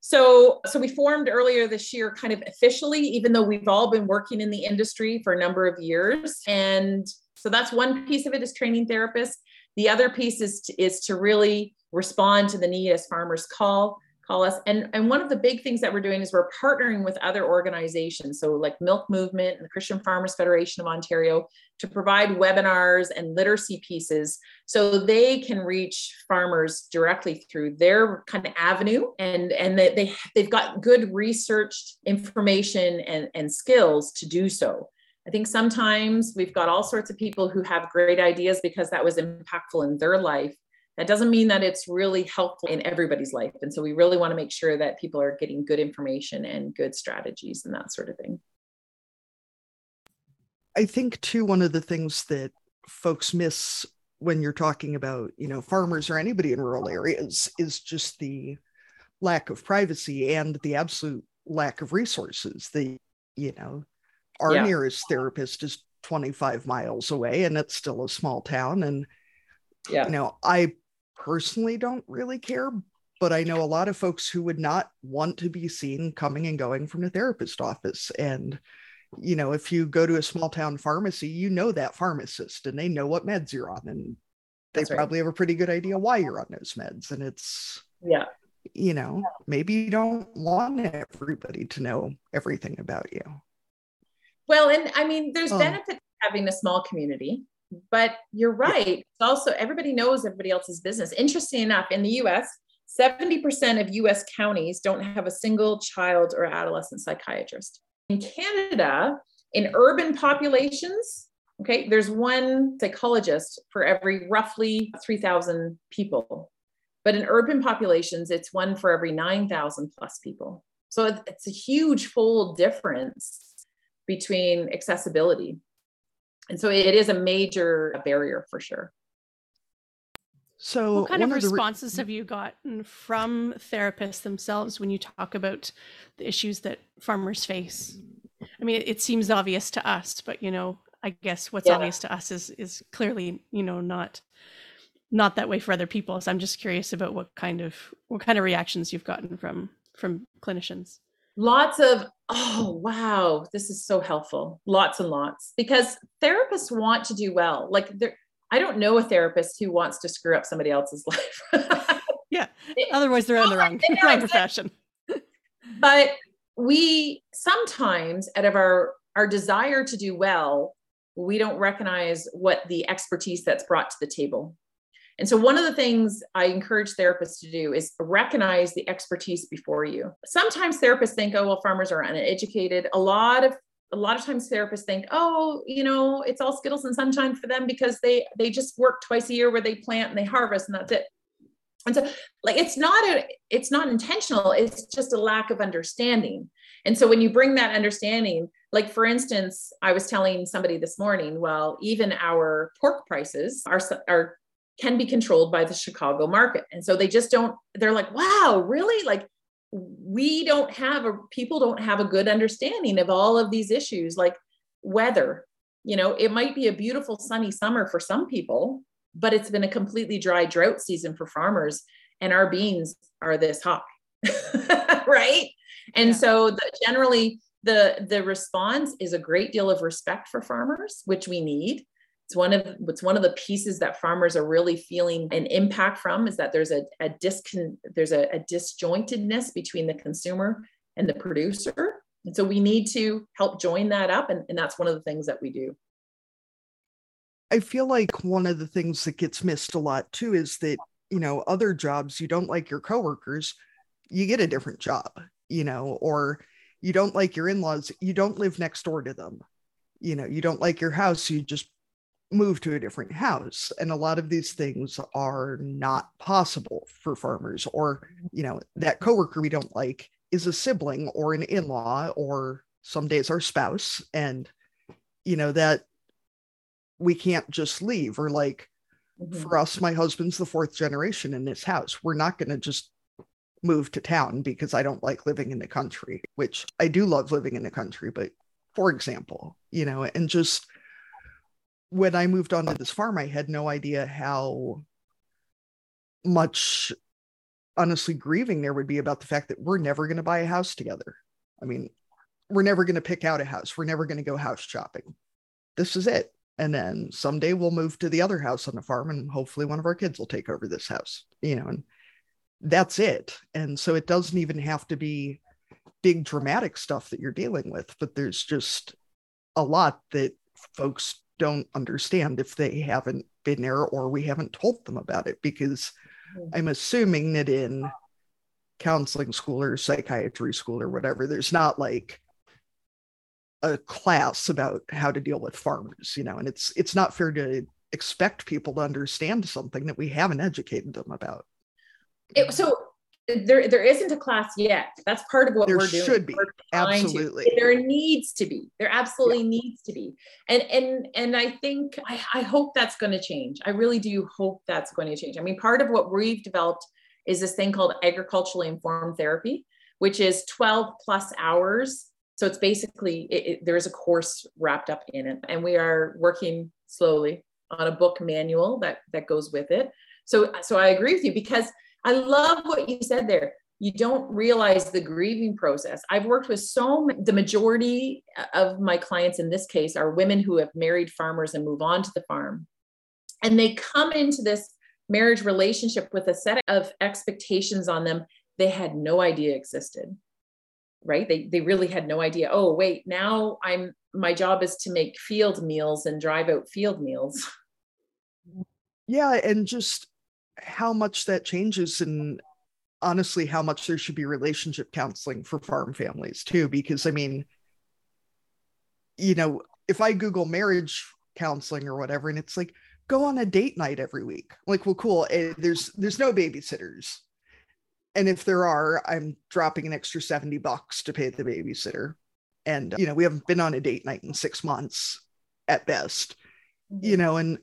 So, so we formed earlier this year, kind of officially, even though we've all been working in the industry for a number of years. And so that's one piece of it is training therapists. The other piece is to, is to really respond to the need as farmers call, call us. And, and one of the big things that we're doing is we're partnering with other organizations. So like Milk Movement and the Christian Farmers Federation of Ontario to provide webinars and literacy pieces so they can reach farmers directly through their kind of avenue. And, and they, they, they've got good researched information and, and skills to do so. I think sometimes we've got all sorts of people who have great ideas because that was impactful in their life. That doesn't mean that it's really helpful in everybody's life. And so we really want to make sure that people are getting good information and good strategies and that sort of thing. I think too, one of the things that folks miss when you're talking about, you know, farmers or anybody in rural areas is just the lack of privacy and the absolute lack of resources. The, you know, Our yeah. nearest therapist is twenty-five miles away, and it's still a small town. And, yeah. you know, I personally don't really care, but I know a lot of folks who would not want to be seen coming and going from the therapist office. And, you know, if you go to a small town pharmacy, you know that pharmacist and they know what meds you're on, and they That's probably right. have a pretty good idea why you're on those meds. And it's, yeah, you know, maybe you don't want everybody to know everything about you. Well, and I mean, there's oh. benefit to having a small community, But you're right. It's also, everybody knows everybody else's business. Interesting enough, in the U S, seventy percent of U S counties don't have a single child or adolescent psychiatrist. In Canada, in urban populations, okay, there's one psychologist for every roughly three thousand people. But in urban populations, it's one for every nine thousand plus people. So it's a huge fold difference between accessibility. And so it is a major barrier for sure. So what kind of responses re- have you gotten from therapists themselves when you talk about the issues that farmers face? I mean, it, it seems obvious to us, but, you know, I guess what's yeah. obvious to us is is clearly, you know, not not that way for other people. So I'm just curious about what kind of what kind of reactions you've gotten from from clinicians. Lots of, oh, wow, this is so helpful. Lots and lots, because therapists want to do well. Like, I don't know a therapist who wants to screw up somebody else's life. yeah. It, Otherwise they're in the wrong, wrong profession. But we sometimes, out of our, our desire to do well, we don't recognize what the expertise that's brought to the table. And so one of the things I encourage therapists to do is recognize the expertise before you. Sometimes therapists think, oh, well, farmers are uneducated. A lot of a lot of times therapists think, oh, you know, it's all skittles and sunshine for them because they they just work twice a year where they plant and they harvest and that's it. And so, like, it's not a it's not intentional. It's just a lack of understanding. And so when you bring that understanding, like, for instance, I was telling somebody this morning, well, even our pork prices are are can be controlled by the Chicago market. And so they just don't, they're like, wow, really? Like, we don't have a, people don't have a good understanding of all of these issues, like weather. You know, it might be a beautiful sunny summer for some people, but it's been a completely dry drought season for farmers. And our beans are this high, right? And yeah. so the, generally the, the response is a great deal of respect for farmers, which we need. It's one of it's one of the pieces that farmers are really feeling an impact from, is that there's a, a discon there's a, a disjointedness between the consumer and the producer. And so we need to help join that up. And, and that's one of the things that we do. I feel like one of the things that gets missed a lot too is that, you know, other jobs, you don't like your coworkers, you get a different job, you know, or you don't like your in-laws, you don't live next door to them. You know, you don't like your house, you just move to a different house. And a lot of these things are not possible for farmers. Or, you know, that coworker we don't like is a sibling or an in-law, or some days our spouse. And, you know, that we can't just leave. Or, like, mm-hmm. for us, my husband's the fourth generation in this house. We're not going to just move to town because I don't like living in the country, which I do love living in the country. But for example, you know, and just when I moved onto this farm, I had no idea how much, honestly, grieving there would be about the fact that we're never going to buy a house together. I mean, we're never going to pick out a house. We're never going to go house shopping. This is it. And then someday we'll move to the other house on the farm, and hopefully one of our kids will take over this house, you know, and that's it. And so it doesn't even have to be big dramatic stuff that you're dealing with, but there's just a lot that folks don't understand if they haven't been there, or we haven't told them about it, because I'm assuming that in counseling school or psychiatry school or whatever, there's not like a class about how to deal with farmers, you know, and it's it's not fair to expect people to understand something that we haven't educated them about. It, so there there isn't a class yet. That's part of what there we're doing. There should be, absolutely. There needs to be. There absolutely yeah. needs to be. And and and I think I, I hope that's going to change. I really do hope that's going to change. I mean, part of what we've developed is this thing called agriculturally informed therapy, which is twelve plus hours. So it's basically it, it, there is a course wrapped up in it, and we are working slowly on a book manual that that goes with it. So so I agree with you, because I love what you said there. You don't realize the grieving process. I've worked with so many, the majority of my clients in this case are women who have married farmers and move on to the farm. And they come into this marriage relationship with a set of expectations on them they had no idea existed. right? They, they really had no idea. Oh, wait, now I'm, my job is to make field meals and drive out field meals. Yeah. And just how much that changes, and honestly, how much there should be relationship counseling for farm families too, because I mean, you know, if I Google marriage counseling or whatever, and it's like, go on a date night every week. Like, well, cool. There's, there's no babysitters. And if there are, I'm dropping an extra seventy bucks to pay the babysitter. And, you know, we haven't been on a date night in six months at best, you know, and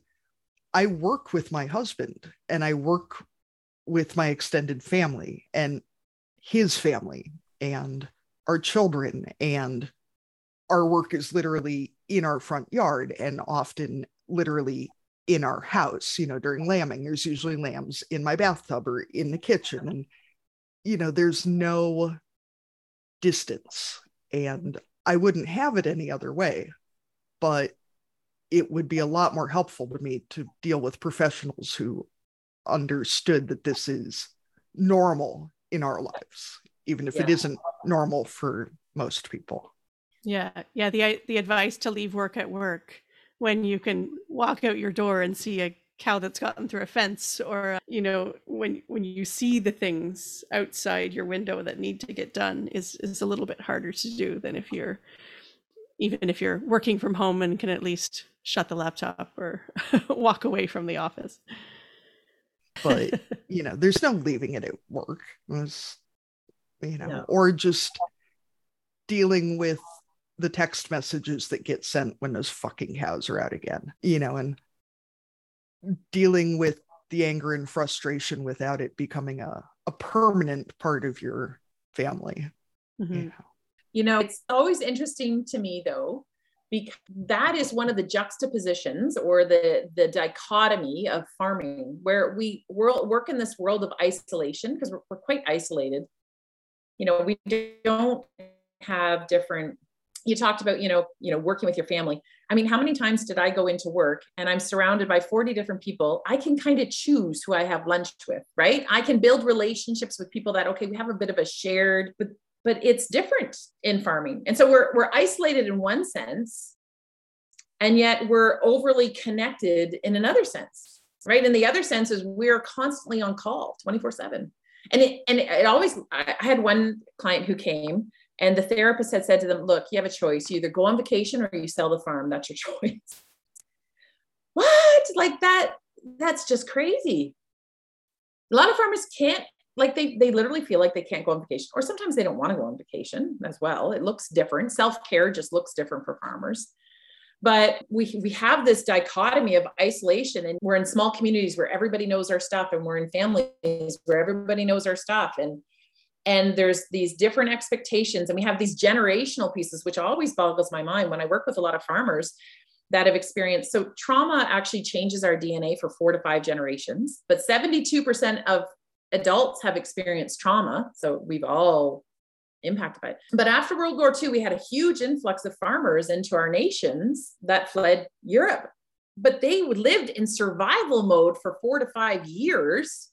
I work with my husband and I work with my extended family and his family and our children, and our work is literally in our front yard and often literally in our house. You know, during lambing, there's usually lambs in my bathtub or in the kitchen, and, you know, there's no distance, and I wouldn't have it any other way, but it would be a lot more helpful to me to deal with professionals who understood that this is normal in our lives, even if yeah. it isn't normal for most people. Yeah. Yeah. The, the advice to leave work at work when you can walk out your door and see a cow that's gotten through a fence, or, you know, when, when you see the things outside your window that need to get done is, is a little bit harder to do than if you're, even if you're working from home and can at least shut the laptop or walk away from the office. But, you know, there's no leaving it at work. It was, you know, no. Or just dealing with the text messages that get sent when those fucking cows are out again, you know, and dealing with the anger and frustration without it becoming a, a permanent part of your family. Mm-hmm. You know. You know, it's always interesting to me though, because that is one of the juxtapositions or the, the dichotomy of farming, where we world, work in this world of isolation, because we're, we're quite isolated. You know, we don't have different, you talked about, you know, you know, working with your family. I mean, how many times did I go into work and I'm surrounded by forty different people? I can kind of choose who I have lunch with, right? I can build relationships with people that, okay, we have a bit of a shared, but, but it's different in farming. And so we're, we're isolated in one sense, and yet we're overly connected in another sense, right? And the other sense is we're constantly on call twenty-four seven. And it, and it always, I had one client who came, and the therapist had said to them, look, you have a choice. You either go on vacation or you sell the farm. That's your choice. What? Like that, that's just crazy. A lot of farmers can't, like they, they literally feel like they can't go on vacation, or sometimes they don't want to go on vacation as well. It looks different. Self-care just looks different for farmers. But we, we have this dichotomy of isolation, and we're in small communities where everybody knows our stuff, and we're in families where everybody knows our stuff. And And there's these different expectations, and we have these generational pieces, which always boggles my mind when I work with a lot of farmers that have experienced. So trauma actually changes our D N A for four to five generations, but seventy-two percent of adults have experienced trauma. So we've all impacted by it. But after World War Two, we had a huge influx of farmers into our nations that fled Europe, but they lived in survival mode for four to five years.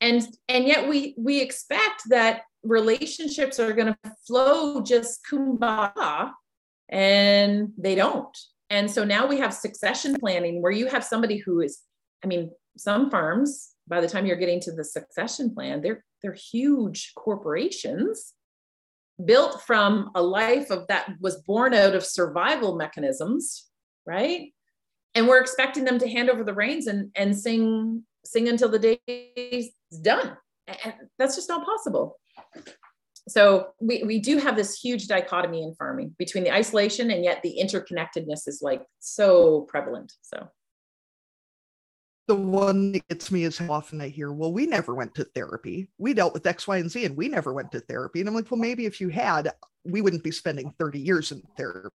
And, and yet we, we expect that relationships are going to flow just kumbaya, and they don't. And so now we have succession planning, where you have somebody who is, I mean, some farms, by the time you're getting to the succession plan, they're, they're huge corporations built from a life of that was born out of survival mechanisms, right? And we're expecting them to hand over the reins and, and sing, sing until the day is done. And that's just not possible. So we, we do have this huge dichotomy in farming between the isolation, and yet the interconnectedness is like so prevalent. So the one that gets me is how often I hear, well, we never went to therapy. We dealt with X, Y, and Z, and we never went to therapy. And I'm like, well, maybe if you had, we wouldn't be spending thirty years in therapy.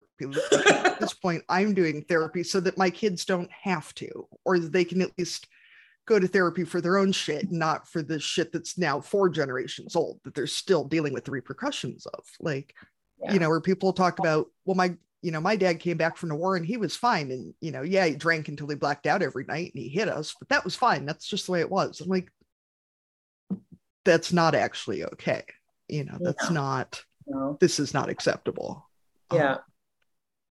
At this point, I'm doing therapy so that my kids don't have to, or that they can at least go to therapy for their own shit, not for the shit that's now four generations old that they're still dealing with the repercussions of. Like, yeah. You know, where people talk about, well, my, you know, my dad came back from the war and he was fine. And, you know, yeah, he drank until he blacked out every night and he hit us, but that was fine. That's just the way it was. I'm like, that's not actually okay. You know, that's yeah. not, no. This is not acceptable. Yeah. Um,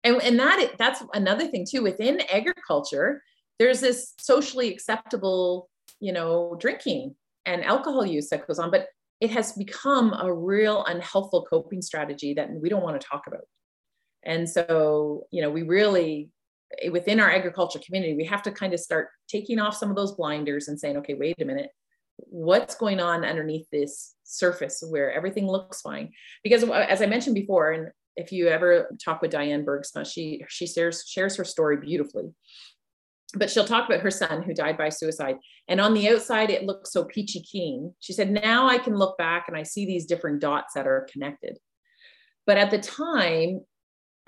and and that that's another thing too, within agriculture, there's this socially acceptable, you know, drinking and alcohol use that goes on, but it has become a real unhelpful coping strategy that we don't want to talk about. And so, you know, we really, within our agriculture community, we have to kind of start taking off some of those blinders and saying, okay, wait a minute, what's going on underneath this surface where everything looks fine? Because as I mentioned before, and if you ever talk with Diane Bergsma, she, she shares, shares her story beautifully, but she'll talk about her son who died by suicide. And on the outside, it looked so peachy keen. She said, now I can look back and I see these different dots that are connected. But at the time,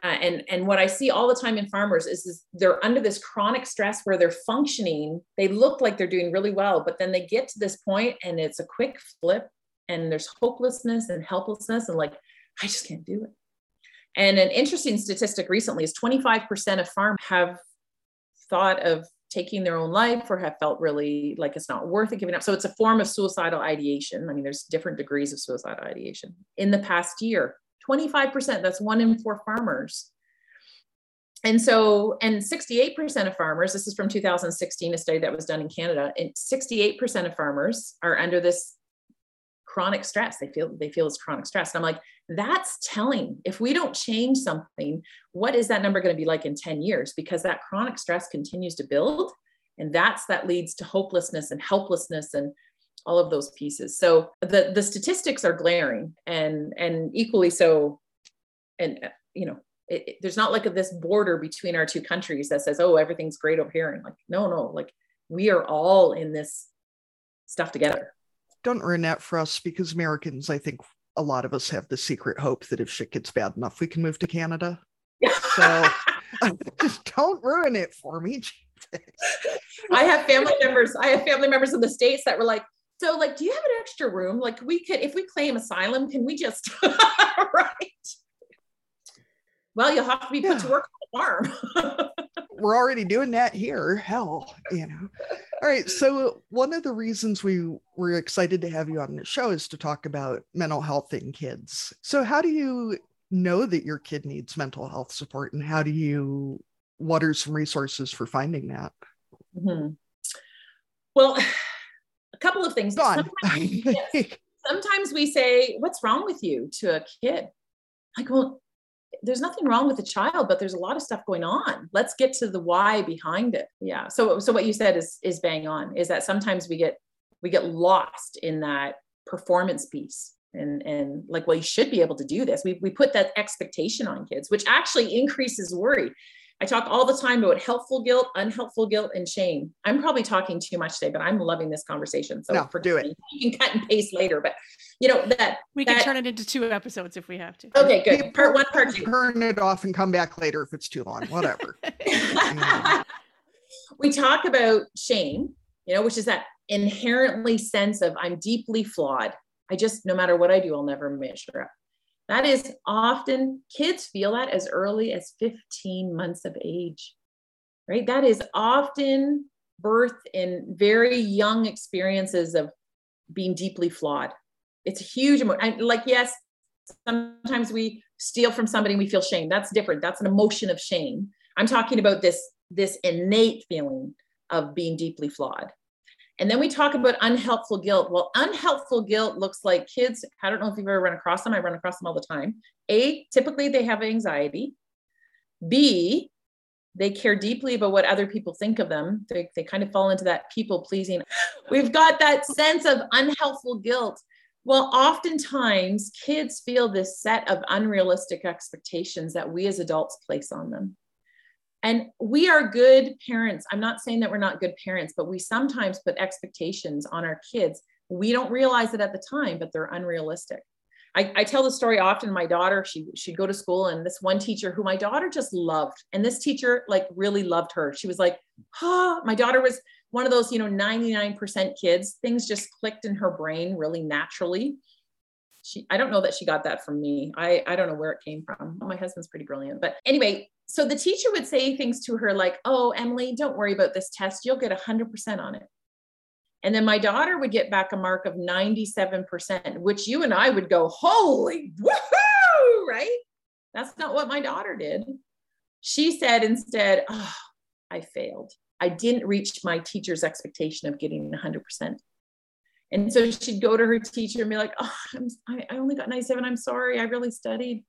Uh, and, and what I see all the time in farmers is, is they're under this chronic stress where they're functioning. They look like they're doing really well, but then they get to this point and it's a quick flip and there's hopelessness and helplessness and like, I just can't do it. And an interesting statistic recently is twenty-five percent of farmers have thought of taking their own life or have felt really like it's not worth it giving up. So it's a form of suicidal ideation. I mean, there's different degrees of suicidal ideation in the past year. twenty-five percent, that's one in four farmers. And so, and sixty-eight percent of farmers, this is from two thousand sixteen, a study that was done in Canada, and sixty-eight percent of farmers are under this chronic stress. They feel, they feel it's chronic stress. And I'm like, that's telling. If we don't change something, what is that number going to be like in ten years? Because that chronic stress continues to build. And that's, that leads to hopelessness and helplessness and all of those pieces. So the, the statistics are glaring and, and equally so. And, you know, it, it, there's not like a, this border between our two countries that says, oh, everything's great over here. And like, no, no, like we are all in this stuff together. Don't ruin that for us because Americans, I think a lot of us have the secret hope that if shit gets bad enough, we can move to Canada. So just don't ruin it for me. I have family members. I have family members in the States that were like, so like, do you have an extra room? Like we could, if we claim asylum, can we just, right? Well, you'll have to be put yeah. to work on the farm. We're already doing that here. Hell, you know. All right. So one of the reasons we were excited to have you on the show is to talk about mental health in kids. So how do you know that your kid needs mental health support and how do you, what are some resources for finding that? Mm-hmm. Well, a couple of things. Sometimes, yes, sometimes we say, what's wrong with you to a kid? Like, well, there's nothing wrong with the child, but there's a lot of stuff going on. Let's get to the why behind it. Yeah. So, so what you said is, is bang on, is that sometimes we get, we get lost in that performance piece and, and like, well, you should be able to do this. We, we put that expectation on kids, which actually increases worry. I talk all the time about helpful guilt, unhelpful guilt, and shame. I'm probably talking too much today, but I'm loving this conversation. So no, do it. You can cut and paste later, but you know that we that, can turn it into two episodes if we have to. Okay, good. Part one, part two. Turn it off and come back later if it's too long. Whatever. We talk about shame, you know, which is that inherently sense of I'm deeply flawed. I just, no matter what I do, I'll never measure up. That is often, kids feel that as early as fifteen months of age, right? That is often birthed in very young experiences of being deeply flawed. It's a huge, emo- like, yes, sometimes we steal from somebody and we feel shame. That's different. That's an emotion of shame. I'm talking about this, this innate feeling of being deeply flawed. And then we talk about unhelpful guilt. Well, unhelpful guilt looks like kids, I don't know if you've ever run across them. I run across them all the time. A, typically they have anxiety. B, they care deeply about what other people think of them. They, they kind of fall into that people pleasing. We've got that sense of unhelpful guilt. Well, oftentimes kids feel this set of unrealistic expectations that we as adults place on them. And we are good parents. I'm not saying that we're not good parents, but we sometimes put expectations on our kids. We don't realize it at the time, but they're unrealistic. I, I tell the story often. My daughter, she, she'd go to school and this one teacher who my daughter just loved. And this teacher like really loved her. She was like, oh, my daughter was one of those, you know, ninety-nine percent kids. Things just clicked in her brain really naturally. She, I don't know that she got that from me. I, I don't know where it came from. My husband's pretty brilliant. But anyway, so the teacher would say things to her like, oh, Emily, don't worry about this test. You'll get one hundred percent on it. And then my daughter would get back a mark of ninety-seven percent, which you and I would go, holy, woohoo! right? That's not what my daughter did. She said instead, oh, I failed. I didn't reach my teacher's expectation of getting one hundred percent. And so she'd go to her teacher and be like, oh, I'm, I only got ninety-seven. I'm sorry. I really studied.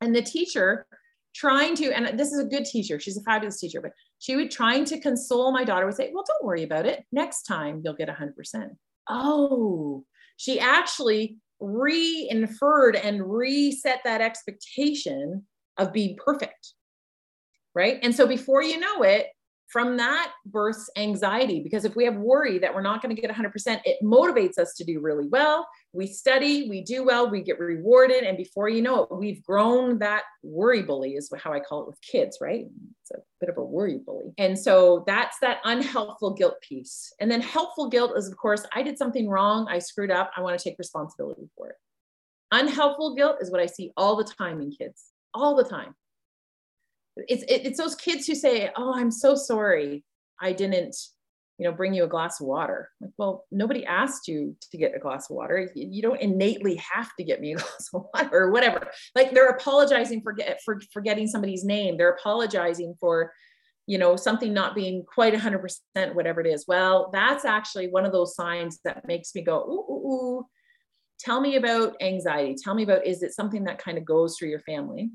And the teacher trying to, and this is a good teacher. She's a fabulous teacher, but she would trying to console my daughter would say, well, don't worry about it. Next time you'll get one hundred percent. Oh, she actually re-inferred and reset that expectation of being perfect, right? And so before you know it, from that births anxiety, because if we have worry that we're not going to get one hundred percent, it motivates us to do really well. We study, we do well, we get rewarded. And before you know it, we've grown that worry bully is how I call it with kids, right? It's a bit of a worry bully. And so that's that unhelpful guilt piece. And then helpful guilt is, of course, I did something wrong. I screwed up. I want to take responsibility for it. Unhelpful guilt is what I see all the time in kids, all the time. It's, it's those kids who say, oh, I'm so sorry. I didn't, you know, bring you a glass of water. Like, well, nobody asked you to get a glass of water. You don't innately have to get me a glass of water or whatever. Like they're apologizing for, for forgetting somebody's name. They're apologizing for, you know, something not being quite one hundred percent, whatever it is. Well, that's actually one of those signs that makes me go, ooh, ooh, ooh. Tell me about anxiety. Tell me about, is it something that kind of goes through your family?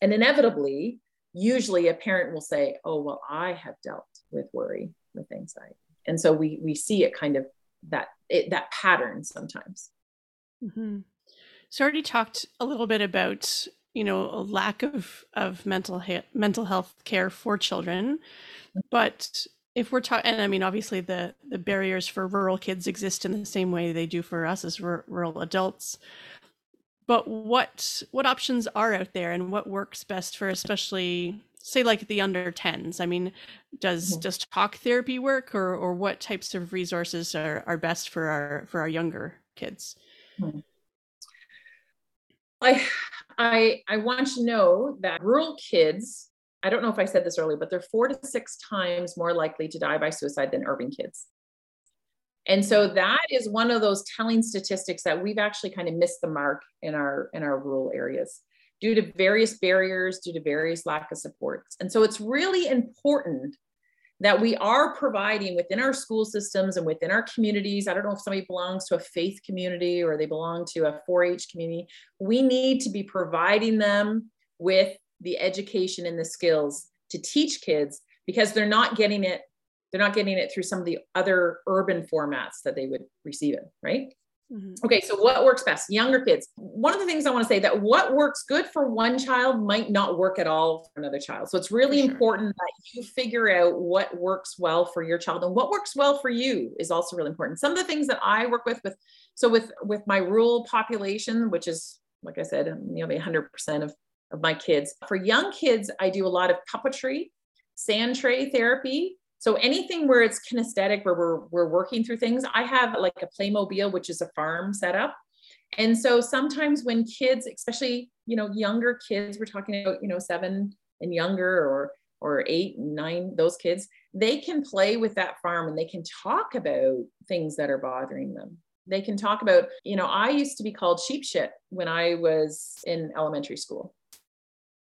And inevitably, usually a parent will say, oh, well, I have dealt with worry, with anxiety. And so we we see it kind of that it, that pattern sometimes. Mm-hmm. So I already talked a little bit about, you know, a lack of, of mental, ha- mental health care for children. But if we're talking, and I mean, obviously the, the barriers for rural kids exist in the same way they do for us as r- rural adults. But what what options are out there and what works best for especially, say, like the under tens? I mean, does, mm-hmm. does talk therapy work or or what types of resources are, are best for our for our younger kids? I, I, I want you to know that rural kids, I don't know if I said this earlier, but they're four to six times more likely to die by suicide than urban kids. And so that is one of those telling statistics that we've actually kind of missed the mark in our in our rural areas due to various barriers, due to various lack of supports. And so it's really important that we are providing within our school systems and within our communities. I don't know if somebody belongs to a faith community or they belong to a four H community. We need to be providing them with the education and the skills to teach kids because they're not getting it. They're not getting it through some of the other urban formats that they would receive it, right? Mm-hmm. Okay, so what works best? Younger kids. One of the things I want to say that what works good for one child might not work at all for another child. So it's really for sure. important that you figure out what works well for your child and what works well for you is also really important. Some of the things that I work with, with so with, with my rural population, which is, like I said, nearly one hundred percent of, of my kids. For young kids, I do a lot of puppetry, sand tray therapy. So anything where it's kinesthetic, where we're, we're working through things, I have like a Playmobil, which is a farm setup. And so sometimes when kids, especially, you know, younger kids, we're talking about, you know, seven and younger or, or eight, nine, those kids, they can play with that farm and they can talk about things that are bothering them. They can talk about, you know, I used to be called sheep shit when I was in elementary school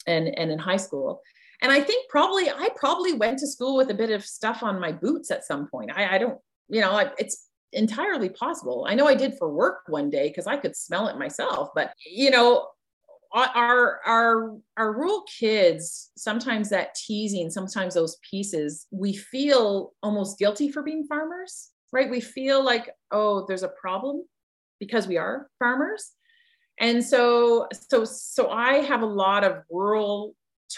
and, and in high school. And I think probably, I probably went to school with a bit of stuff on my boots at some point. I, I don't, you know, I, it's entirely possible. I know I did for work one day because I could smell it myself, but you know, our, our, our rural kids, sometimes that teasing, sometimes those pieces, we feel almost guilty for being farmers, right? We feel like, oh, there's a problem because we are farmers. And so, so, so I have a lot of rural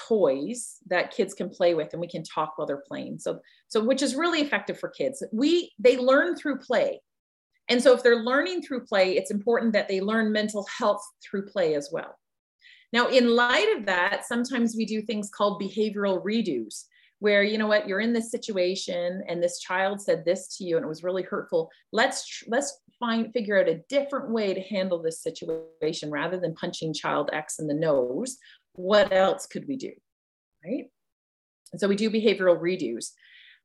toys that kids can play with and we can talk while they're playing. So, so which is really effective for kids. We, they learn through play. And so if they're learning through play, it's important that they learn mental health through play as well. Now, in light of that, sometimes we do things called behavioral redos where, you know what, you're in this situation and this child said this to you and it was really hurtful. Let's, let's find, figure out a different way to handle this situation rather than punching child X in the nose. What else could we do, right? And so we do behavioral redos.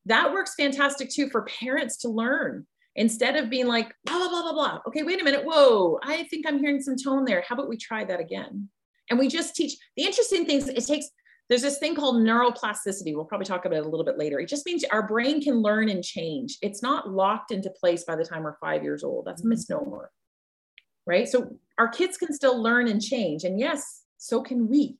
That works fantastic too for parents to learn. Instead of being like, blah, blah, blah, blah, blah. Okay, wait a minute, whoa, I think I'm hearing some tone there. How about we try that again? And we just teach, the interesting thing is it takes, there's this thing called neuroplasticity. We'll probably talk about it a little bit later. It just means our brain can learn and change. It's not locked into place by the time we're five years old. That's a misnomer, right? So our kids can still learn and change. And yes, so can we.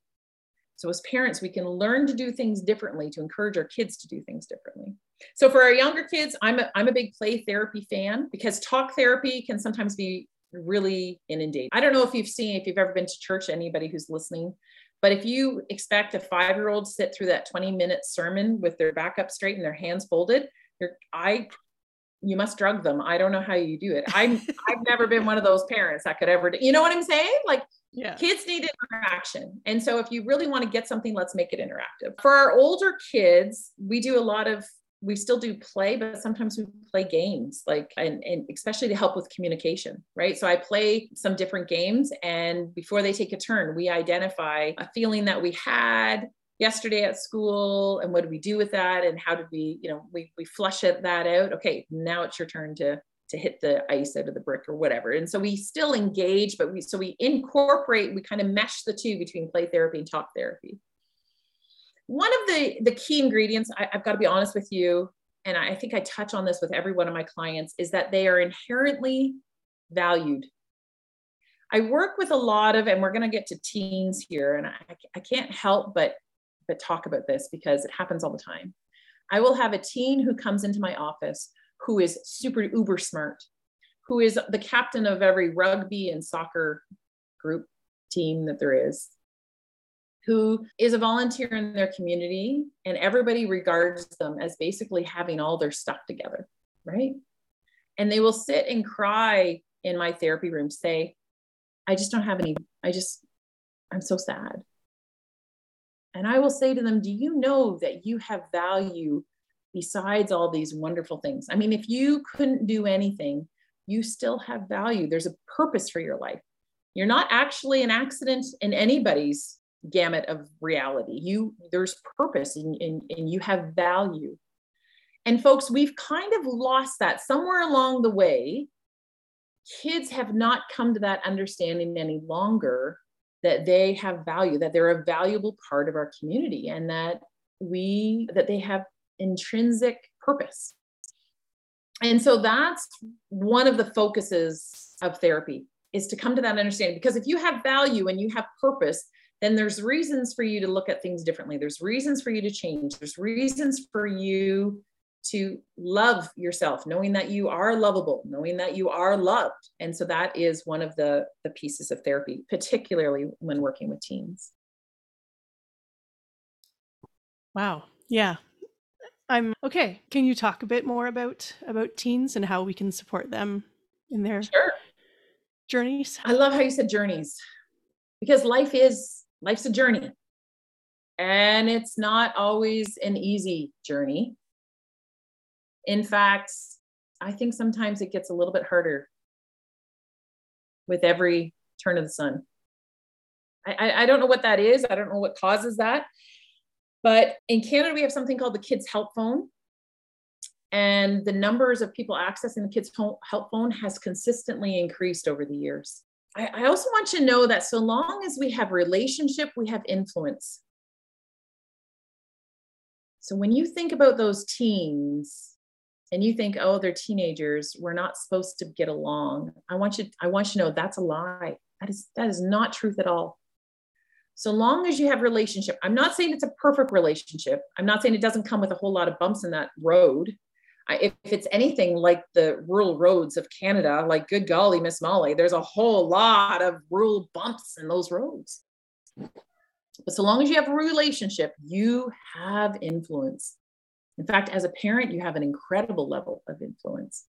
So as parents, we can learn to do things differently to encourage our kids to do things differently. So for our younger kids, I'm a, I'm a big play therapy fan because talk therapy can sometimes be really inundated. I don't know if you've seen, if you've ever been to church, anybody who's listening, but if you expect a five-year-old to sit through that twenty minute sermon with their back up straight and their hands folded, you're, I, you must drug them. I don't know how you do it. I'm, I've never been one of those parents that could ever do, you know what I'm saying? Like yeah. Kids need interaction. And so if you really want to get something, let's make it interactive. For our older kids, we do a lot of, we still do play, but sometimes we play games, like, and, and especially to help with communication, right? So I play some different games, and before they take a turn, we identify a feeling that we had yesterday at school. And what did we do with that? And how did we, you know, we, we flush it, that out. Okay. Now it's your turn to, to hit the ice out of the brick or whatever. And so we still engage, but we, so we incorporate, we kind of mesh the two between play therapy and talk therapy. One of the, the key ingredients, I, I've got to be honest with you, and I think I touch on this with every one of my clients, is that they are inherently valued. I work with a lot of, and we're going to get to teens here, and I, I can't help but, but talk about this because it happens all the time. I will have a teen who comes into my office who is super uber smart, who is the captain of every rugby and soccer group team that there is, who is a volunteer in their community, and everybody regards them as basically having all their stuff together, right? And they will sit and cry in my therapy room, say, I just don't have any, I just, I'm so sad. And I will say to them, do you know that you have value besides all these wonderful things? I mean, if you couldn't do anything, you still have value. There's a purpose for your life. You're not actually an accident in anybody's gamut of reality. You, there's purpose and, and, and you have value. And folks, we've kind of lost that somewhere along the way. Kids have not come to that understanding any longer, that they have value, that they're a valuable part of our community, and that we, that they have intrinsic purpose. And so that's one of the focuses of therapy, is to come to that understanding. Because if you have value and you have purpose, then there's reasons for you to look at things differently. There's reasons for you to change. There's reasons for you to love yourself, knowing that you are lovable, knowing that you are loved. And so that is one of the, the pieces of therapy, particularly when working with teens. Wow. Yeah. I'm okay. Can you talk a bit more about, about teens and how we can support them in their sure. journeys? I love how you said journeys, because life is, life's a journey, and it's not always an easy journey. In fact, I think sometimes it gets a little bit harder with every turn of the sun. I, I, I don't know what that is. I don't know what causes that. But in Canada, we have something called the Kids Help Phone. And the numbers of people accessing the Kids Help Phone has consistently increased over the years. I also want you to know that so long as we have relationship, we have influence. So when you think about those teens and you think, oh, they're teenagers, we're not supposed to get along, I want you, I want you to know that's a lie. That is, that is not truth at all. So long as you have relationship, I'm not saying it's a perfect relationship. I'm not saying it doesn't come with a whole lot of bumps in that road. If it's anything like the rural roads of Canada, like good golly, Miss Molly, there's a whole lot of rural bumps in those roads. But so long as you have a relationship, you have influence. In fact, as a parent, you have an incredible level of influence.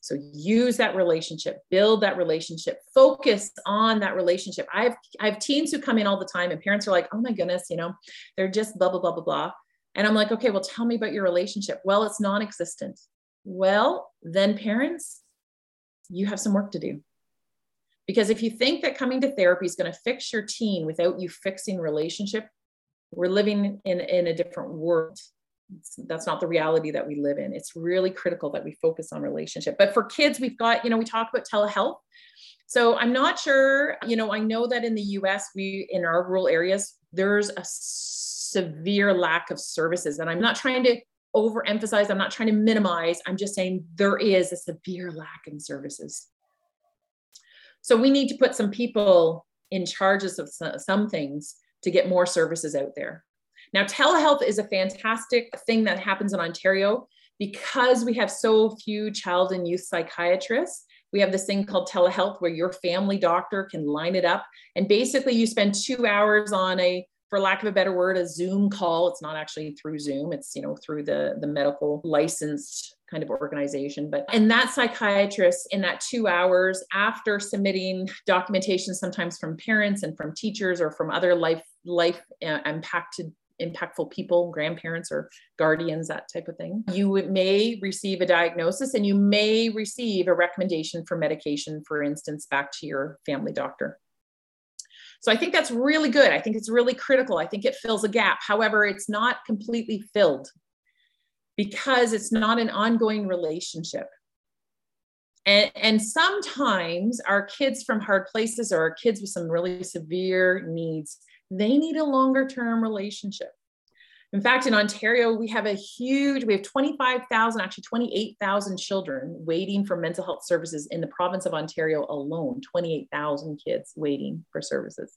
So use that relationship, build that relationship, focus on that relationship. I have, I have teens who come in all the time, and parents are like, oh my goodness, you know, they're just blah, blah, blah, blah, blah. And I'm like, okay, well, tell me about your relationship. Well, it's non-existent. Well, then parents, you have some work to do. Because if you think that coming to therapy is going to fix your teen without you fixing relationship, we're living in, in a different world. It's, that's not the reality that we live in. It's really critical that we focus on relationship. But for kids, we've got, you know, we talk about telehealth. So I'm not sure, you know, I know that in the U S, we, in our rural areas, there's a severe lack of services. And I'm not trying to overemphasize, I'm not trying to minimize, I'm just saying there is a severe lack in services. So we need to put some people in charges of some things to get more services out there. Now, telehealth is a fantastic thing that happens in Ontario because we have so few child and youth psychiatrists. We have this thing called telehealth where your family doctor can line it up. And basically you spend two hours on a, for lack of a better word, a Zoom call. It's not actually through Zoom. It's, you know, through the, the medical licensed kind of organization. But, and that psychiatrist in that two hours after submitting documentation, sometimes from parents and from teachers or from other life, life impacted impactful people, grandparents or guardians, that type of thing. You may receive a diagnosis and you may receive a recommendation for medication, for instance, back to your family doctor. So I think that's really good. I think it's really critical. I think it fills a gap. However, it's not completely filled because it's not an ongoing relationship. And, and sometimes our kids from hard places or our kids with some really severe needs, they need a longer term relationship. In fact, in Ontario, we have a huge, we have twenty-five thousand, actually twenty-eight thousand children waiting for mental health services in the province of Ontario alone, twenty-eight thousand kids waiting for services.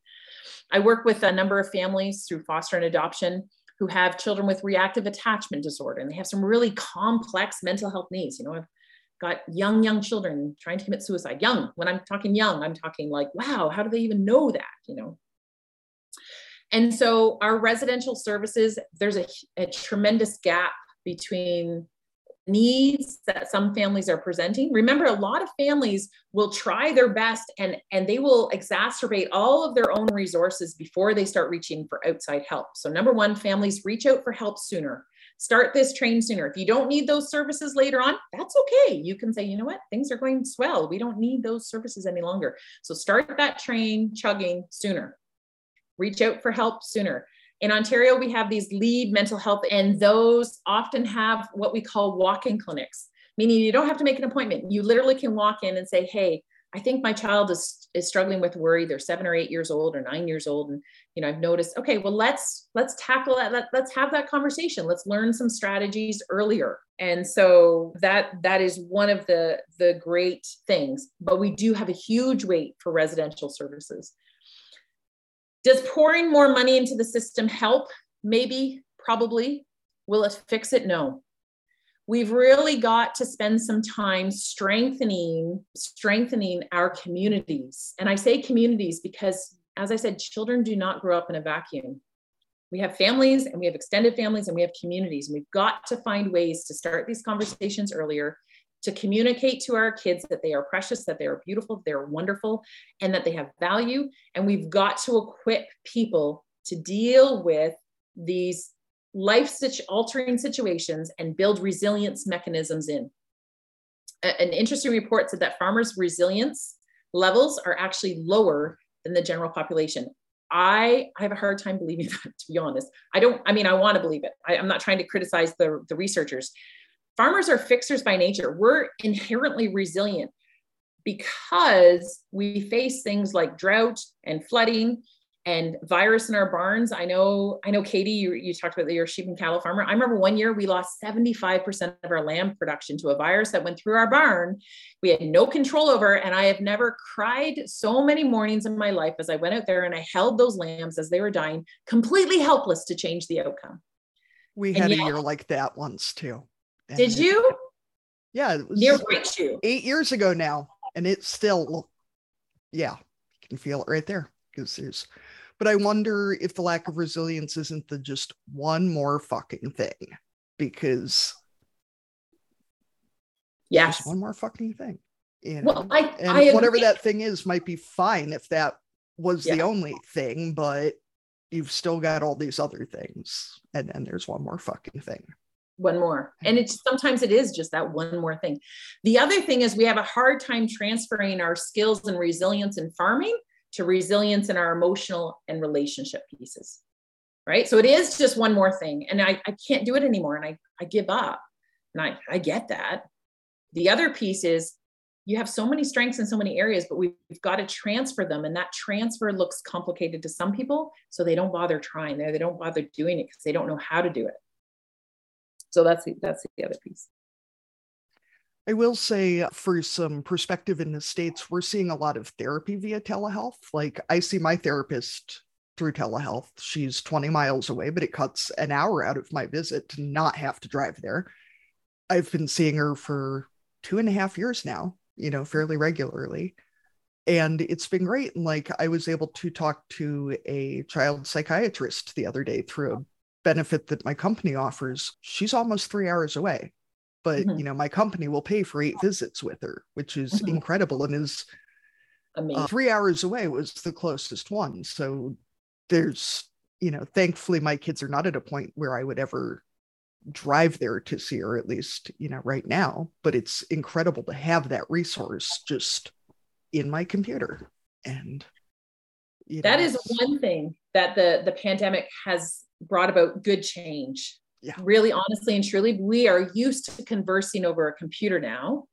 I work with a number of families through foster and adoption who have children with reactive attachment disorder, and they have some really complex mental health needs. You know, I've got young, young children trying to commit suicide. Young, when I'm talking young, I'm talking like, wow, how do they even know that, you know? And so our residential services, there's a, a tremendous gap between needs that some families are presenting. Remember, a lot of families will try their best and, and they will exacerbate all of their own resources before they start reaching for outside help. So number one, families reach out for help sooner. Start this train sooner. If you don't need those services later on, that's okay. You can say, you know what, things are going swell. We don't need those services any longer. So start that train chugging sooner. Reach out for help sooner. In Ontario, we have these lead mental health, and those often have what we call walk-in clinics, meaning you don't have to make an appointment. You literally can walk in and say, hey, I think my child is, is struggling with worry. They're seven or eight years old or nine years old. And, you know, I've noticed, okay, well, let's, let's tackle that. Let, let's have that conversation. Let's learn some strategies earlier. And so that, that is one of the, the great things, but we do have a huge wait for residential services. Does pouring more money into the system help? Maybe, probably. Will it fix it? No. We've really got to spend some time strengthening, strengthening our communities. And I say communities because, as I said, children do not grow up in a vacuum. We have families and we have extended families and we have communities. And we've got to find ways to start these conversations earlier, to communicate to our kids that they are precious, that they are beautiful, they're wonderful, and that they have value. And we've got to equip people to deal with these life-altering situations and build resilience mechanisms in. An interesting report said that farmers' resilience levels are actually lower than the general population. I, I have a hard time believing that, to be honest. I don't, I mean, I want to believe it. I, I'm not trying to criticize the, the researchers. Farmers are fixers by nature. We're inherently resilient because we face things like drought and flooding and virus in our barns. I know, I know, Katie, you, you talked about your sheep and cattle farmer. I remember one year we lost seventy-five percent of our lamb production to a virus that went through our barn. We had no control over, and I have never cried so many mornings in my life as I went out there and I held those lambs as they were dying, completely helpless to change the outcome. We had yet, a year like that once too. And Did it, you? Yeah. It was Near you. Eight years ago now. And it's still, yeah, you can feel it right there. Because there's, but I wonder if the lack of resilience isn't the just one more fucking thing. Because yes, just one more fucking thing. You know? Well, I, and I whatever agree. That thing is might be fine if that was yeah. the only thing, but you've still got all these other things. And then there's one more fucking thing. One more. And it's sometimes it is just that one more thing. The other thing is we have a hard time transferring our skills and resilience in farming to resilience in our emotional and relationship pieces, right? So it is just one more thing. And I, I can't do it anymore. And I, I give up. And I, I get that. The other piece is you have so many strengths in so many areas, but we've, we've got to transfer them. And that transfer looks complicated to some people. So they don't bother trying there. They don't bother doing it because they don't know how to do it. So that's the, that's the other piece. I will say, for some perspective in the States, we're seeing a lot of therapy via telehealth. Like, I see my therapist through telehealth. She's twenty miles away, but it cuts an hour out of my visit to not have to drive there. I've been seeing her for two and a half years now, you know, fairly regularly. And it's been great. And like, I was able to talk to a child psychiatrist the other day through a benefit that my company offers. She's almost three hours away. But, mm-hmm. you know, my company will pay for eight visits with her, which is mm-hmm. incredible, and is uh, three hours away was the closest one. So there's, you know, thankfully, my kids are not at a point where I would ever drive there to see her, at least, you know, right now. But it's incredible to have that resource just in my computer. And you that know, is one thing that the, the pandemic has brought about good change. Yeah. Really, honestly and truly, we are used to conversing over a computer now,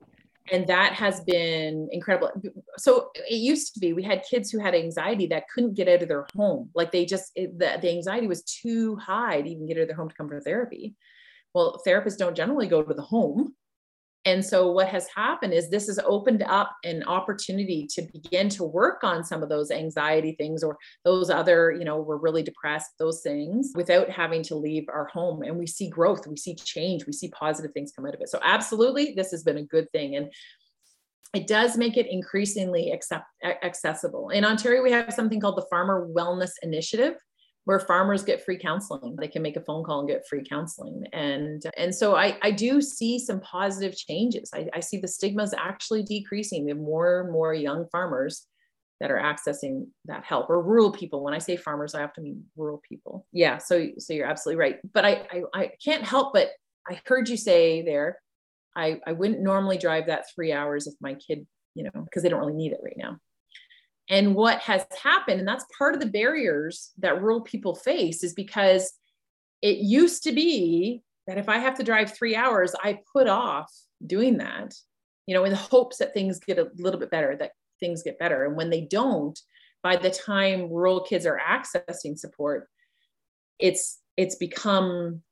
and that has been incredible. So it used to be we had kids who had anxiety that couldn't get out of their home. Like, they just, it, the, the anxiety was too high to even get out of their home to come for therapy. Well, therapists don't generally go to the home. And so what has happened is this has opened up an opportunity to begin to work on some of those anxiety things, or those other, you know, we're really depressed, those things, without having to leave our home. And we see growth, we see change, we see positive things come out of it. So absolutely, this has been a good thing. And it does make it increasingly accept- accessible. In Ontario, we have something called the Farmer Wellness Initiative, where farmers get free counseling. They can make a phone call and get free counseling. And, and so I, I do see some positive changes. I, I see the stigmas actually decreasing. We have more and more young farmers that are accessing that help, or rural people. When I say farmers, I often mean rural people. Yeah, so, so you're absolutely right. But I, I, I can't help, but I heard you say there, I, I wouldn't normally drive that three hours if my kid, you know, because they don't really need it right now. And what has happened, and that's part of the barriers that rural people face, is because it used to be that if I have to drive three hours, I put off doing that, you know, in the hopes that things get a little bit better, that things get better. And when they don't, by the time rural kids are accessing support, it's, it's become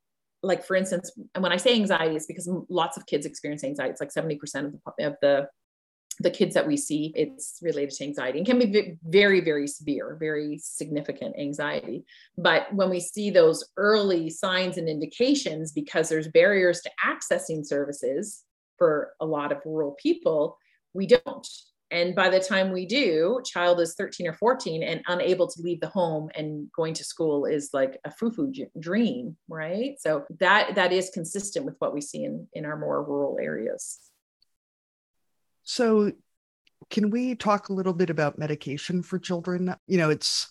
like, for instance, and when I say anxiety, it's because lots of kids experience anxiety. It's like seventy percent of the, of the the kids that we see, it's related to anxiety, and can be very, very severe, very significant anxiety. But when we see those early signs and indications, because there's barriers to accessing services for a lot of rural people, we don't. And by the time we do, child is thirteen or fourteen and unable to leave the home, and going to school is like a foo-foo dream, right? So that, that is consistent with what we see in, in our more rural areas. So can we talk a little bit about medication for children? You know, it's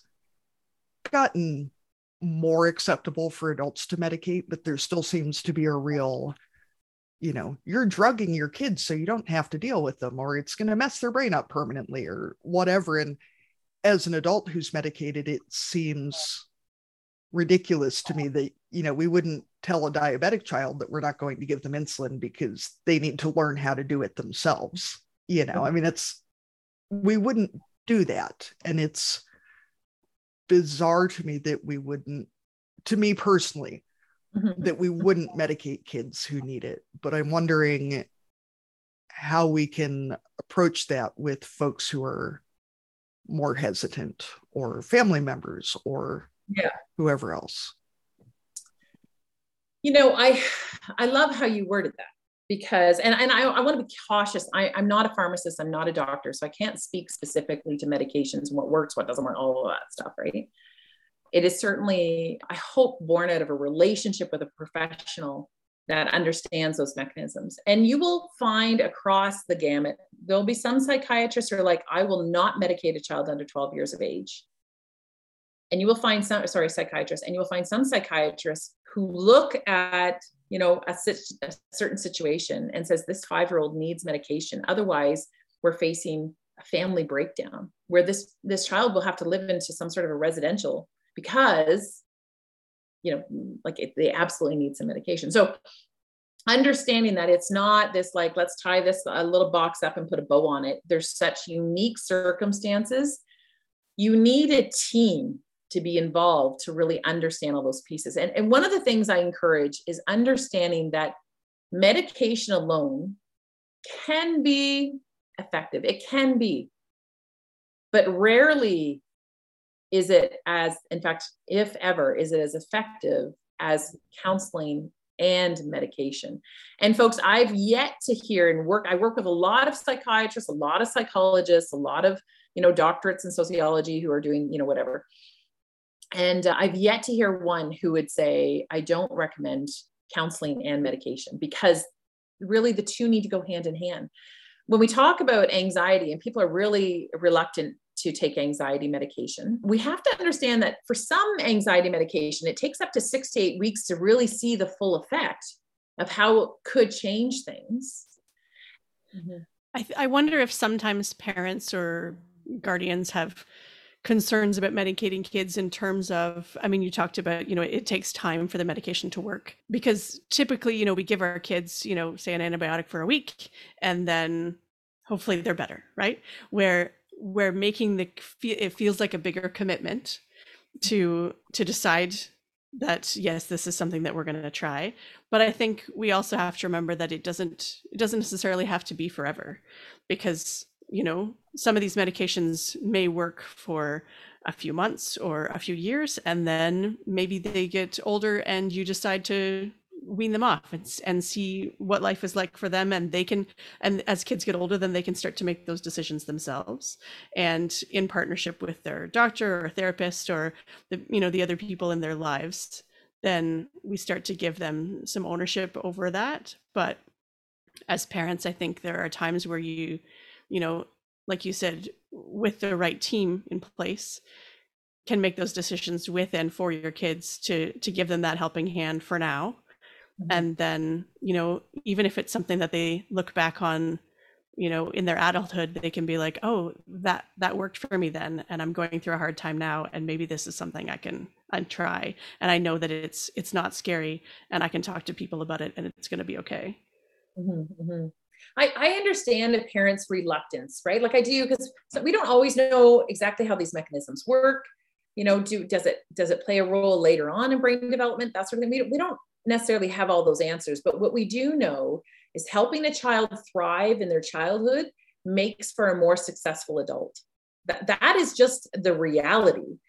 gotten more acceptable for adults to medicate, but there still seems to be a real, you know, you're drugging your kids so you don't have to deal with them, or it's going to mess their brain up permanently, or whatever. And as an adult who's medicated, it seems ridiculous to me that, you know, we wouldn't tell a diabetic child that we're not going to give them insulin because they need to learn how to do it themselves. You know, I mean, it's, we wouldn't do that. And it's bizarre to me that we wouldn't, to me personally, mm-hmm. that we wouldn't medicate kids who need it. But I'm wondering how we can approach that with folks who are more hesitant, or family members, or yeah. whoever else. You know, I I love how you worded that, because, and, and I, I want to be cautious. I, I'm not a pharmacist, I'm not a doctor, so I can't speak specifically to medications and what works, what doesn't work, all of that stuff, right? It is certainly, I hope, born out of a relationship with a professional that understands those mechanisms. And you will find across the gamut, there'll be some psychiatrists who are like, I will not medicate a child under twelve years of age. And you will find some, sorry, psychiatrists, and you will find some psychiatrists who look at, you know, a, a certain situation and says, this five-year-old needs medication. Otherwise, we're facing a family breakdown where this, this child will have to live into some sort of a residential because, you know, like it, they absolutely need some medication. So understanding that it's not this like, let's tie this a little box up and put a bow on it. There's such unique circumstances. You need a team to be involved to really understand all those pieces. And, and one of the things I encourage is understanding that medication alone can be effective. It can be, but rarely is it as, in fact, if ever, is it as effective as counseling and medication. And folks, I've yet to hear and work, I work with a lot of psychiatrists, a lot of psychologists, a lot of, you know, doctorates in sociology who are doing, you know, whatever. And uh, I've yet to hear one who would say, I don't recommend counseling and medication, because really the two need to go hand in hand. When we talk about anxiety, and people are really reluctant to take anxiety medication, we have to understand that for some anxiety medication, it takes up to six to eight weeks to really see the full effect of how it could change things. Mm-hmm. I, th- I wonder if sometimes parents or guardians have concerns about medicating kids in terms of, I mean, you talked about, you know, it takes time for the medication to work, because typically, you know, we give our kids, you know, say an antibiotic for a week, and then hopefully they're better, right? Where we're making the, it feels like a bigger commitment to, to decide that, yes, this is something that we're going to try. But I think we also have to remember that it doesn't, it doesn't necessarily have to be forever, because, you know, some of these medications may work for a few months or a few years, and then maybe they get older and you decide to wean them off and, and see what life is like for them. And they can, and as kids get older, then they can start to make those decisions themselves, and in partnership with their doctor or therapist or the, you know, the other people in their lives, then we start to give them some ownership over that. But as parents, I think there are times where you, you know, like you said, with the right team in place, can make those decisions with and for your kids to, to give them that helping hand for now. And then, you know, even if it's something that they look back on, you know, in their adulthood, they can be like, oh, that that worked for me then, and I'm going through a hard time now, and maybe this is something I can try, and I know that it's it's not scary, and I can talk to people about it, and it's going to be okay. Mm-hmm, mm-hmm. I, I understand a parent's reluctance, right? Like I do, because we don't always know exactly how these mechanisms work. You know, do does it does it play a role later on in brain development? That sort of thing. We don't, we don't necessarily have all those answers, but what we do know is helping a child thrive in their childhood makes for a more successful adult. That, that is just the reality.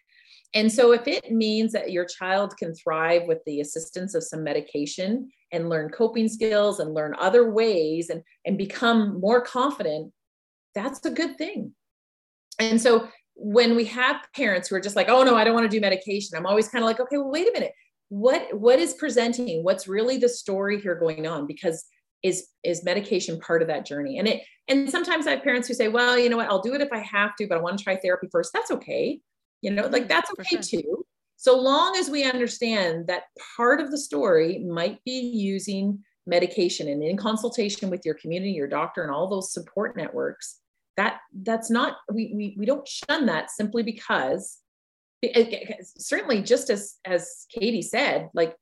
And so if it means that your child can thrive with the assistance of some medication and learn coping skills and learn other ways and, and become more confident, that's a good thing. And so when we have parents who are just like, oh no, I don't want to do medication, I'm always kind of like, okay, well, wait a minute. What, what is presenting? What's really the story here going on? Because is, is medication part of that journey? And it, and sometimes I have parents who say, well, you know what, I'll do it if I have to, but I want to try therapy first. That's okay. You know, like that's okay too. So long as we understand that part of the story might be using medication, and in consultation with your community, your doctor, and all those support networks, that that's not, we, we, we don't shun that simply because certainly, just as, as Katie said, like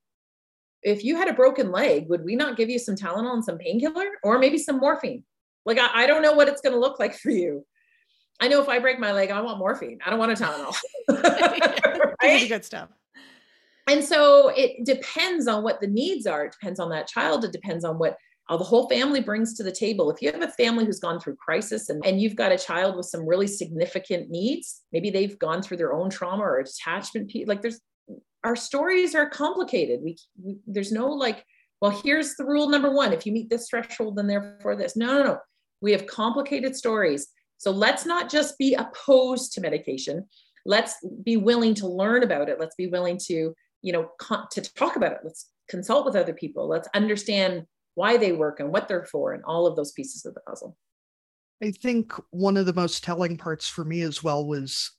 if you had a broken leg, would we not give you some Tylenol and some painkiller, or maybe some morphine? Like, I, I don't know what it's going to look like for you. I know if I break my leg, I want morphine. I don't want a Tylenol. Right? Good stuff. And so it depends on what the needs are. It depends on that child. It depends on what uh, the whole family brings to the table. If you have a family who's gone through crisis and, and you've got a child with some really significant needs, maybe they've gone through their own trauma or attachment. Like there's, our stories are complicated. We, we there's no like, well, here's the rule number one. If you meet this threshold, then therefore this. No, no, no. We have complicated stories. So let's not just be opposed to medication. Let's be willing to learn about it. Let's be willing to, you know, con- to talk about it. Let's consult with other people. Let's understand why they work and what they're for and all of those pieces of the puzzle. I think one of the most telling parts for me as well was,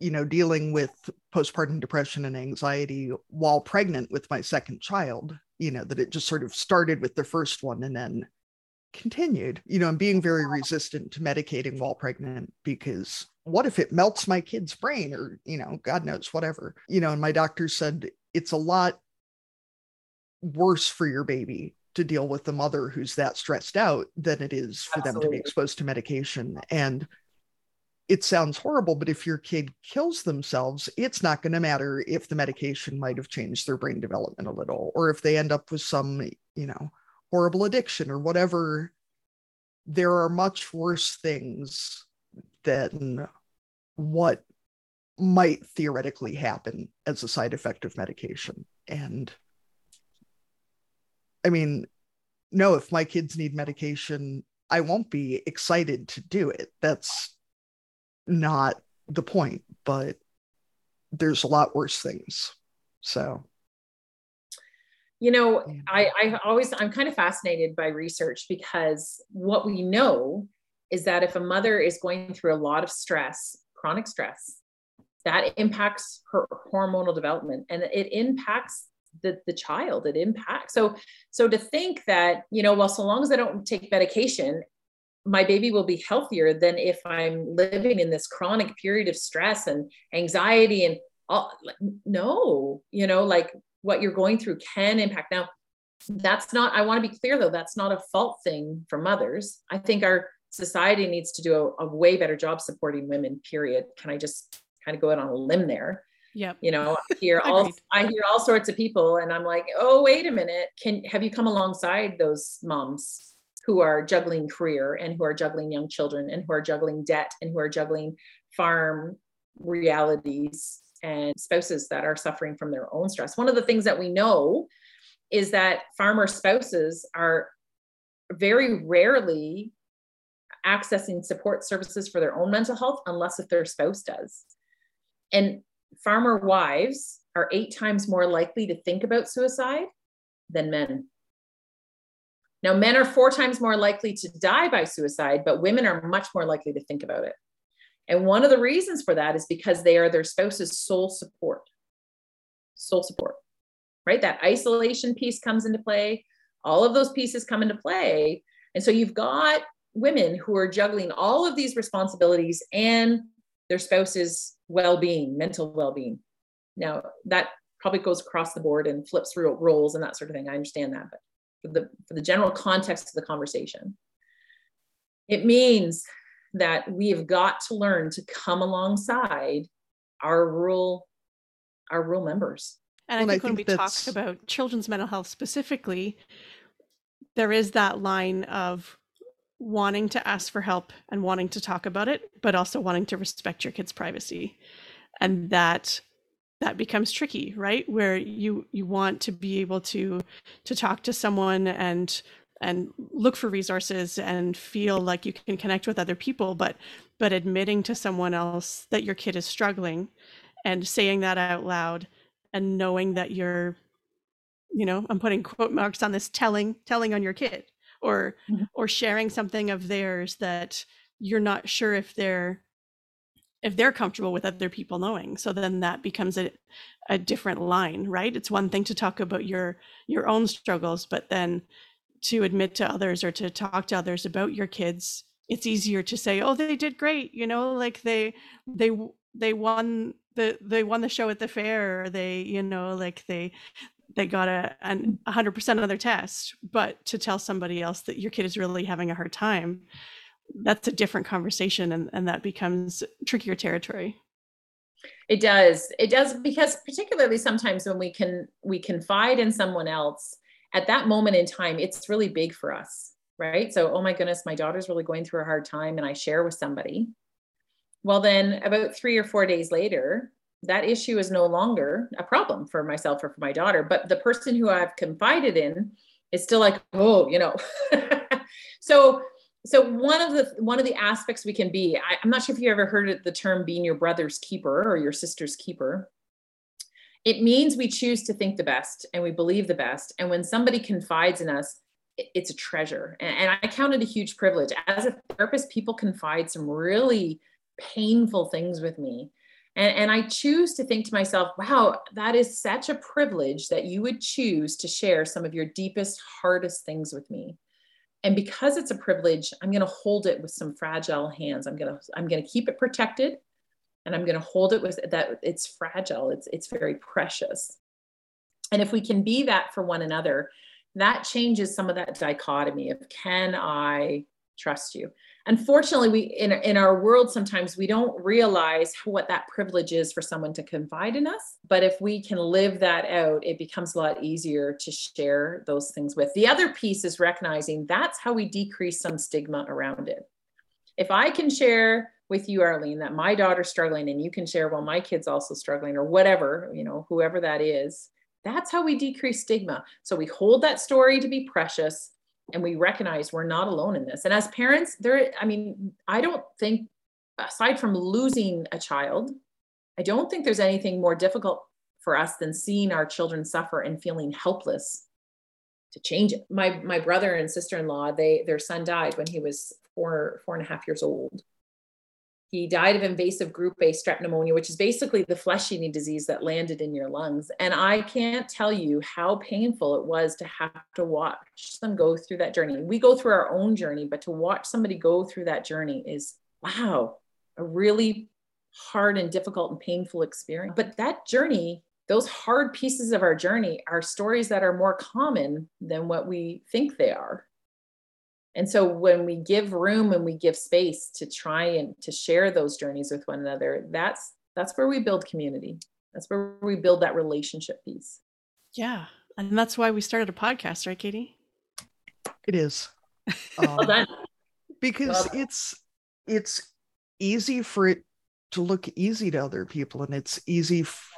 you know, dealing with postpartum depression and anxiety while pregnant with my second child, you know, that it just sort of started with the first one and then continued, you know, and being very resistant to medicating while pregnant, because what if it melts my kid's brain or, you know, God knows, whatever, you know, and my doctor said, it's a lot worse for your baby to deal with the mother who's that stressed out than it is for Absolutely. them to be exposed to medication. And it sounds horrible, but if your kid kills themselves, it's not going to matter if the medication might have changed their brain development a little, or if they end up with some, you know, horrible addiction or whatever. There are much worse things than what might theoretically happen as a side effect of medication. And I mean, no, if my kids need medication, I won't be excited to do it. That's not the point, but there's a lot worse things. So, you know, yeah. I, I always, I'm kind of fascinated by research, because what we know is that if a mother is going through a lot of stress, chronic stress, that impacts her hormonal development, and it impacts the, the child, it impacts. So, so to think that, you know, well, so long as I don't take medication, my baby will be healthier than if I'm living in this chronic period of stress and anxiety and all, like, no, you know, like what you're going through can impact. Now, that's not, I want to be clear though, that's not a fault thing for mothers. I think our society needs to do a, a way better job supporting women, period. Can I just kind of go out on a limb there? Yep. You know, I hear all I hear all sorts of people, and I'm like, oh, wait a minute. Can have you come alongside those moms who are juggling career and who are juggling young children and who are juggling debt and who are juggling farm realities and spouses that are suffering from their own stress? One of the things that we know is that farmer spouses are very rarely accessing support services for their own mental health unless if their spouse does. And farmer wives are eight times more likely to think about suicide than men. Now, men are four times more likely to die by suicide, but women are much more likely to think about it. And one of the reasons for that is because they are their spouse's sole support, sole support, right? That isolation piece comes into play. All of those pieces come into play. And so you've got women who are juggling all of these responsibilities and their spouse's well-being, mental well-being. Now, that probably goes across the board and flips through roles and that sort of thing. I understand that, but for the for the general context of the conversation, it means that we have got to learn to come alongside our rural our rural members. And I well, think I when think we that's... talk about children's mental health specifically, there is that line of wanting to ask for help and wanting to talk about it, but also wanting to respect your kids' privacy. And that that becomes tricky, right? Where you you want to be able to to talk to someone and and look for resources and feel like you can connect with other people, but but admitting to someone else that your kid is struggling and saying that out loud and knowing that you're, you know, I'm putting quote marks on this, telling telling on your kid. Or, or sharing something of theirs that you're not sure if they're if they're comfortable with other people knowing. So then that becomes a, a different line, right? It's one thing to talk about your your own struggles, but then to admit to others or to talk to others about your kids, it's easier to say, "Oh, they did great," you know, like they they they won the they won the show at the fair, or they, you know, like they. they got a an one hundred percent of their test. But to tell somebody else that your kid is really having a hard time, that's a different conversation, and, and that becomes trickier territory. It does. It does, because particularly sometimes when we can we confide in someone else, at that moment in time, it's really big for us, right? So, oh my goodness, my daughter's really going through a hard time, and I share with somebody. Well, then about three or four days later, that issue is no longer a problem for myself or for my daughter, but the person who I've confided in is still like, oh, you know. so, so one of the, one of the aspects we can be, I, I'm not sure if you ever heard it, the term being your brother's keeper or your sister's keeper. It means we choose to think the best and we believe the best. And when somebody confides in us, it, it's a treasure. And, and I count it a huge privilege. As a therapist, people confide some really painful things with me. And, and I choose to think to myself, wow, that is such a privilege that you would choose to share some of your deepest, hardest things with me. And because it's a privilege, I'm going to hold it with some fragile hands. I'm going to, I'm going to keep it protected, and I'm going to hold it with that. It's fragile. It's, it's very precious. And if we can be that for one another, that changes some of that dichotomy of, can I trust you? Unfortunately, we in, in our world, sometimes we don't realize what that privilege is for someone to confide in us. But if we can live that out, it becomes a lot easier to share those things with. The other piece is recognizing that's how we decrease some stigma around it. If I can share with you, Arlene, that my daughter's struggling, and you can share, well, my kid's also struggling, or whatever, you know, whoever that is, that's how we decrease stigma. So we hold that story to be precious, and we recognize we're not alone in this. And as parents, there, I mean, I don't think, aside from losing a child, I don't think there's anything more difficult for us than seeing our children suffer and feeling helpless to change it. My, my brother and sister-in-law, they, their son died when he was four, four and a half years old. He died of invasive group A strep pneumonia, which is basically the flesh eating disease that landed in your lungs. And I can't tell you how painful it was to have to watch them go through that journey. We go through our own journey, but to watch somebody go through that journey is, wow, a really hard and difficult and painful experience. But that journey, those hard pieces of our journey, are stories that are more common than what we think they are. And so when we give room and we give space to try and to share those journeys with one another, that's that's where we build community. That's where we build that relationship piece. Yeah. And that's why we started a podcast, right, Katie? It is. Um, well done. Because well done. it's it's easy for it to look easy to other people. And it's easy f-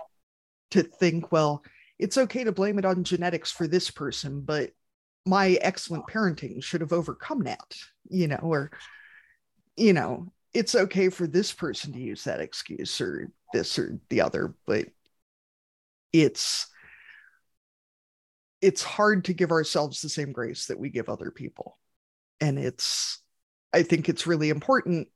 to think, well, it's okay to blame it on genetics for this person, but my excellent parenting should have overcome that, you know, or, you know, it's okay for this person to use that excuse or this or the other, but it's, it's hard to give ourselves the same grace that we give other people. And it's, I think it's really important.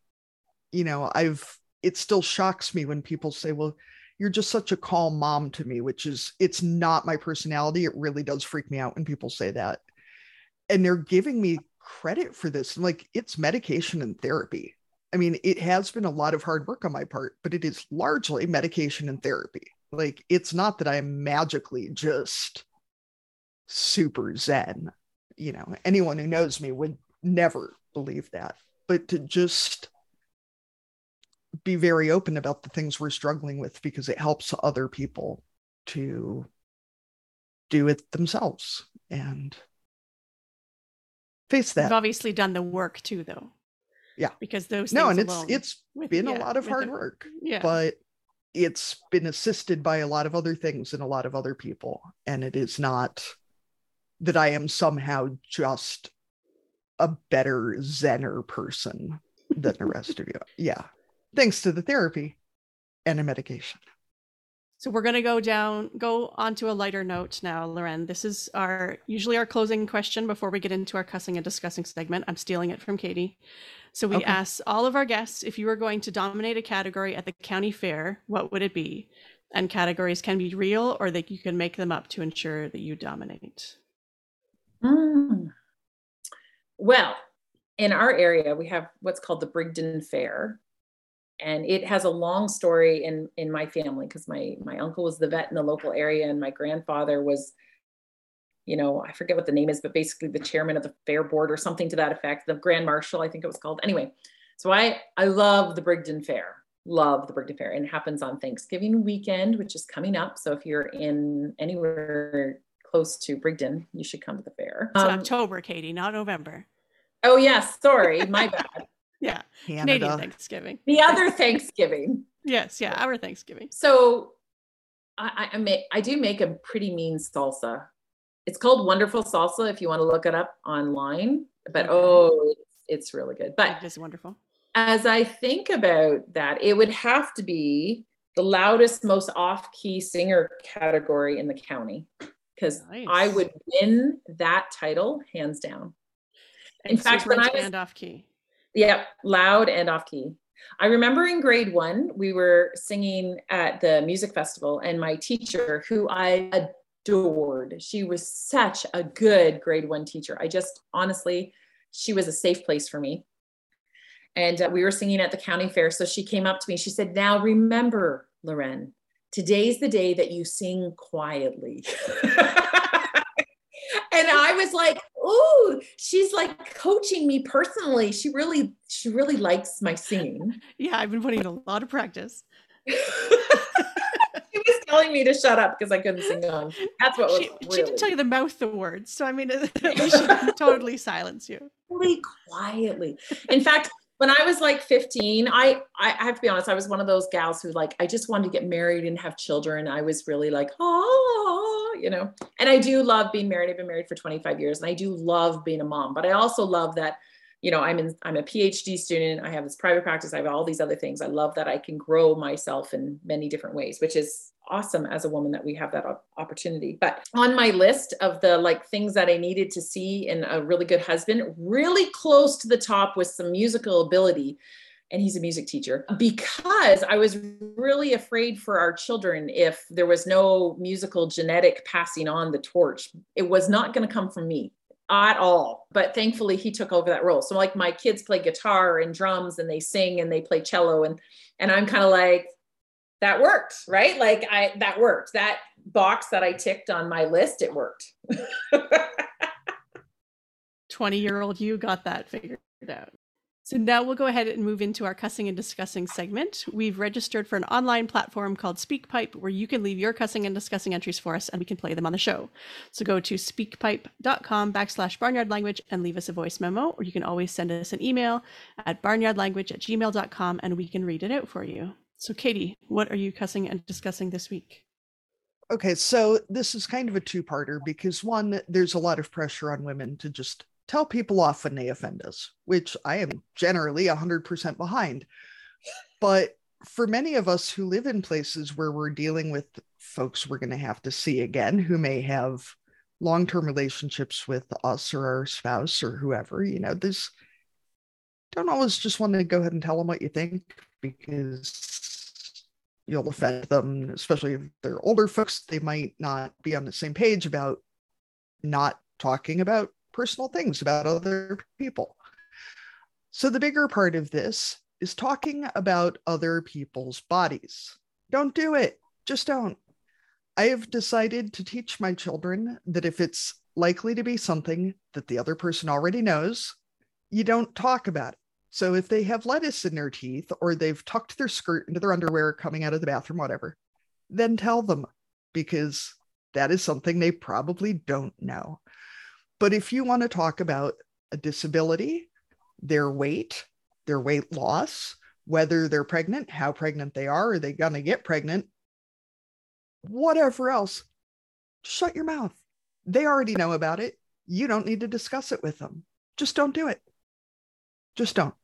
You know, I've, it still shocks me when people say, well, you're just such a calm mom to me, which is, it's not my personality. It really does freak me out when people say that. And they're giving me credit for this. I'm like, it's medication and therapy. I mean, it has been a lot of hard work on my part, but it is largely medication and therapy. Like, it's not that I'm magically just super zen. You know, anyone who knows me would never believe that. But to just be very open about the things we're struggling with, because it helps other people to do it themselves. And face that. You've obviously done the work too, though. Yeah. Because those no, things and it's it's with, been yeah, a lot of hard the, work. Yeah. But it's been assisted by a lot of other things and a lot of other people. And it is not that I am somehow just a better Zener person than the rest of you. Yeah. Thanks to the therapy and a medication. So we're going to go down, go onto a lighter note now, Lorraine. This is our, usually our closing question before we get into our cussing and discussing segment. I'm stealing it from Katie. So we okay. ask all of our guests, if you were going to dominate a category at the county fair, what would it be? And categories can be real, or that you can make them up to ensure that you dominate. Mm. Well, in our area, we have what's called the Brigden Fair. And it has a long story in, in my family, because my, my uncle was the vet in the local area, and my grandfather was, you know, I forget what the name is, but basically the chairman of the fair board or something to that effect, the Grand Marshal, I think it was called. Anyway, so I, I love the Brigden Fair, love the Brigden Fair, and it happens on Thanksgiving weekend, which is coming up. So if you're in anywhere close to Brigden, you should come to the fair. It's um, October, Katie, not November. Oh yes, yeah, sorry, my bad. Yeah. Canada. Canadian Thanksgiving. The other Thanksgiving. Yes. Yeah. Our Thanksgiving. So I, I, make, I do make a pretty mean salsa. It's called Wonderful Salsa if you want to look it up online, but okay. oh, it's, it's really good. But it's wonderful. As I think about that, it would have to be the loudest, most off-key singer category in the county, because nice. I would win that title hands down. In and fact, when I was off-key. Yeah, loud and off key. I remember in grade one, we were singing at the music festival, and my teacher, who I adored, she was such a good grade one teacher. I just, honestly, she was a safe place for me. And uh, we were singing at the county fair. So she came up to me. She said, now remember, Lorraine, today's the day that you sing quietly. And I was like, ooh, she's like coaching me personally. She really, she really likes my singing. Yeah, I've been putting in a lot of practice. She was telling me to shut up because I couldn't sing on. That's what was she, really... she didn't tell you to mouth the words. So I mean, she didn't totally silence you. Really quietly. In fact, when I was like fifteen, I, I I have to be honest, I was one of those gals who like, I just wanted to get married and have children. I was really like, oh, you know, and I do love being married. I've been married for twenty-five years and I do love being a mom, but I also love that, you know, I'm in, I'm a PhD student. I have this private practice. I have all these other things. I love that I can grow myself in many different ways, which is awesome as a woman that we have that opportunity. But on my list of the like things that I needed to see in a really good husband, really close to the top was some musical ability. And he's a music teacher, because I was really afraid for our children. If there was no musical genetic passing on the torch, it was not going to come from me at all. But thankfully he took over that role. So like my kids play guitar and drums and they sing and they play cello, and, and I'm kind of like, that worked, right? Like I, that worked. That box that I ticked on my list, it worked. twenty year old you got that figured out. So now we'll go ahead and move into our cussing and discussing segment. We've registered for an online platform called SpeakPipe, where you can leave your cussing and discussing entries for us and we can play them on the show. So go to speakpipe.com backslash barnyard language and leave us a voice memo, or you can always send us an email at barnyardlanguage at gmail dot com and we can read it out for you. So Katie, what are you cussing and discussing this week? Okay, so this is kind of a two-parter because one, there's a lot of pressure on women to just tell people off when they offend us, which I am generally one hundred percent behind. But for many of us who live in places where we're dealing with folks we're going to have to see again, who may have long-term relationships with us or our spouse or whoever, you know, this, don't always just want to go ahead and tell them what you think because you'll offend them, especially if they're older folks. They might not be on the same page about not talking about personal things about other people. So the bigger part of this is talking about other people's bodies. Don't do it. Just don't. I have decided to teach my children that if it's likely to be something that the other person already knows, you don't talk about it. So if they have lettuce in their teeth or they've tucked their skirt into their underwear coming out of the bathroom, whatever, then tell them, because that is something they probably don't know. But if you want to talk about a disability, their weight, their weight loss, whether they're pregnant, how pregnant they are, are they going to get pregnant, whatever else, shut your mouth. They already know about it. You don't need to discuss it with them. Just don't do it. Just don't.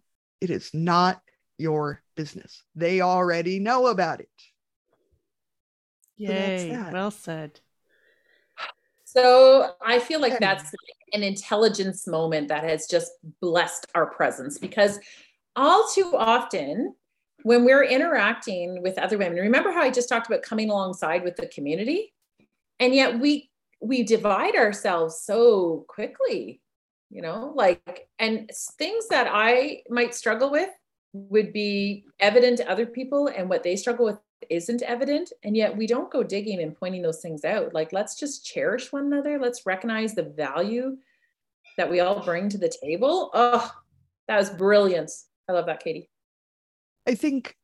It is not your business. They already know about it. Yay, so well said. So I feel like that's an intelligence moment that has just blessed our presence, because all too often when we're interacting with other women, remember how I just talked about coming alongside with the community? And yet we, we divide ourselves so quickly, you know, like, and things that I might struggle with would be evident to other people, and what they struggle with isn't evident, and yet we don't go digging and pointing those things out. Like, let's just cherish one another. Let's recognize the value that we all bring to the table. Oh, that was brilliant. I love that, Katie. I think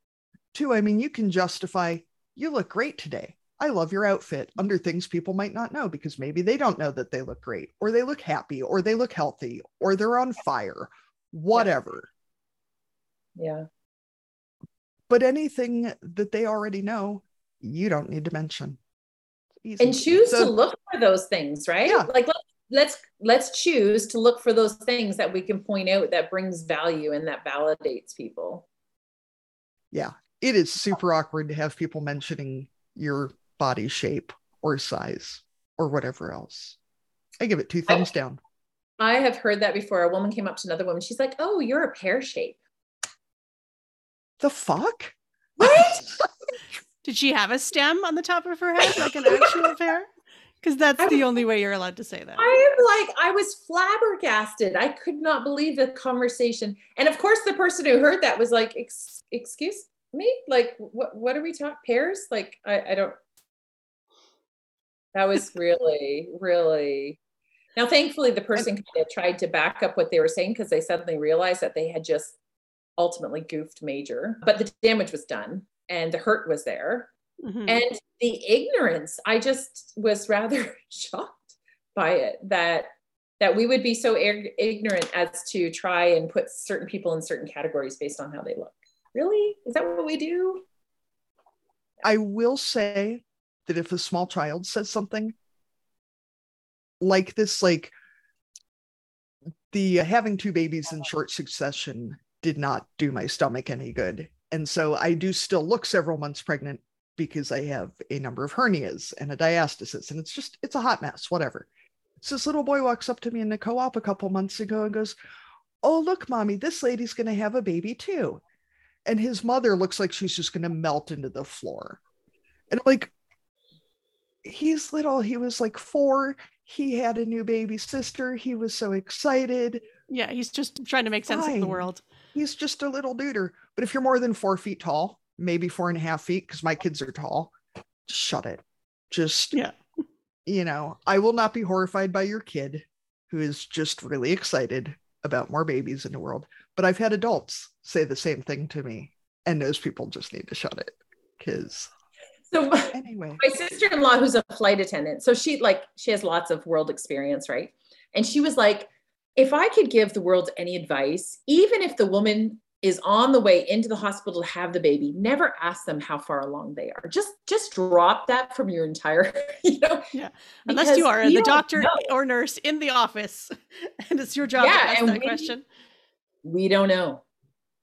too, I mean, you can justify, you look great today. I love your outfit, under things people might not know, because maybe they don't know that they look great, or they look happy, or they look healthy, or they're on fire, whatever. Yeah. But anything that they already know, you don't need to mention. And choose so, to look for those things, right? Yeah. Like let's, let's let's choose to look for those things that we can point out that brings value and that validates people. Yeah, it is super awkward to have people mentioning your body shape or size or whatever else. I give it two thumbs I, down. I have heard that before. A woman came up to another woman. She's like, "Oh, you're a pear shape." The fuck? What? Did she have a stem on the top of her head, like an actual pear? Because that's I, the only way you're allowed to say that. I am like, I was flabbergasted. I could not believe the conversation. And of course, the person who heard that was like, Ex- excuse me? Like, what What are we talking? Pears? Like, I, I don't. That was really, really. Now, thankfully, the person kind of tried to back up what they were saying because they suddenly realized that they had just ultimately goofed major, but the damage was done and the hurt was there. Mm-hmm. And the ignorance, I just was rather shocked by it, that that we would be so ig- ignorant as to try and put certain people in certain categories based on how they look. Really? Is that what we do? I will say that if a small child says something like this, like the uh, having two babies in short succession did not do my stomach any good. And so I do still look several months pregnant because I have a number of hernias and a diastasis. And it's just, it's a hot mess, whatever. So this little boy walks up to me in the co-op a couple months ago and goes, "Oh, look, mommy, this lady's going to have a baby too." And his mother looks like she's just going to melt into the floor. And I'm like, he's little. He was like four. He had a new baby sister. He was so excited. Yeah, he's just trying to make sense Fine. of the world. He's just a little duder. But if you're more than four feet tall, maybe four and a half feet, because my kids are tall, shut it. Just, yeah. You know, I will not be horrified by your kid who is just really excited about more babies in the world. But I've had adults say the same thing to me, and those people just need to shut it. Because so my, anyway, my sister-in-law, who's a flight attendant, so she like she has lots of world experience, right? And she was like, if I could give the world any advice, even if the woman is on the way into the hospital to have the baby, never ask them how far along they are. Just, just drop that from your entire, you know, yeah. Unless you are you the doctor know. or nurse in the office, and it's your job yeah, to ask that we, question. We don't know.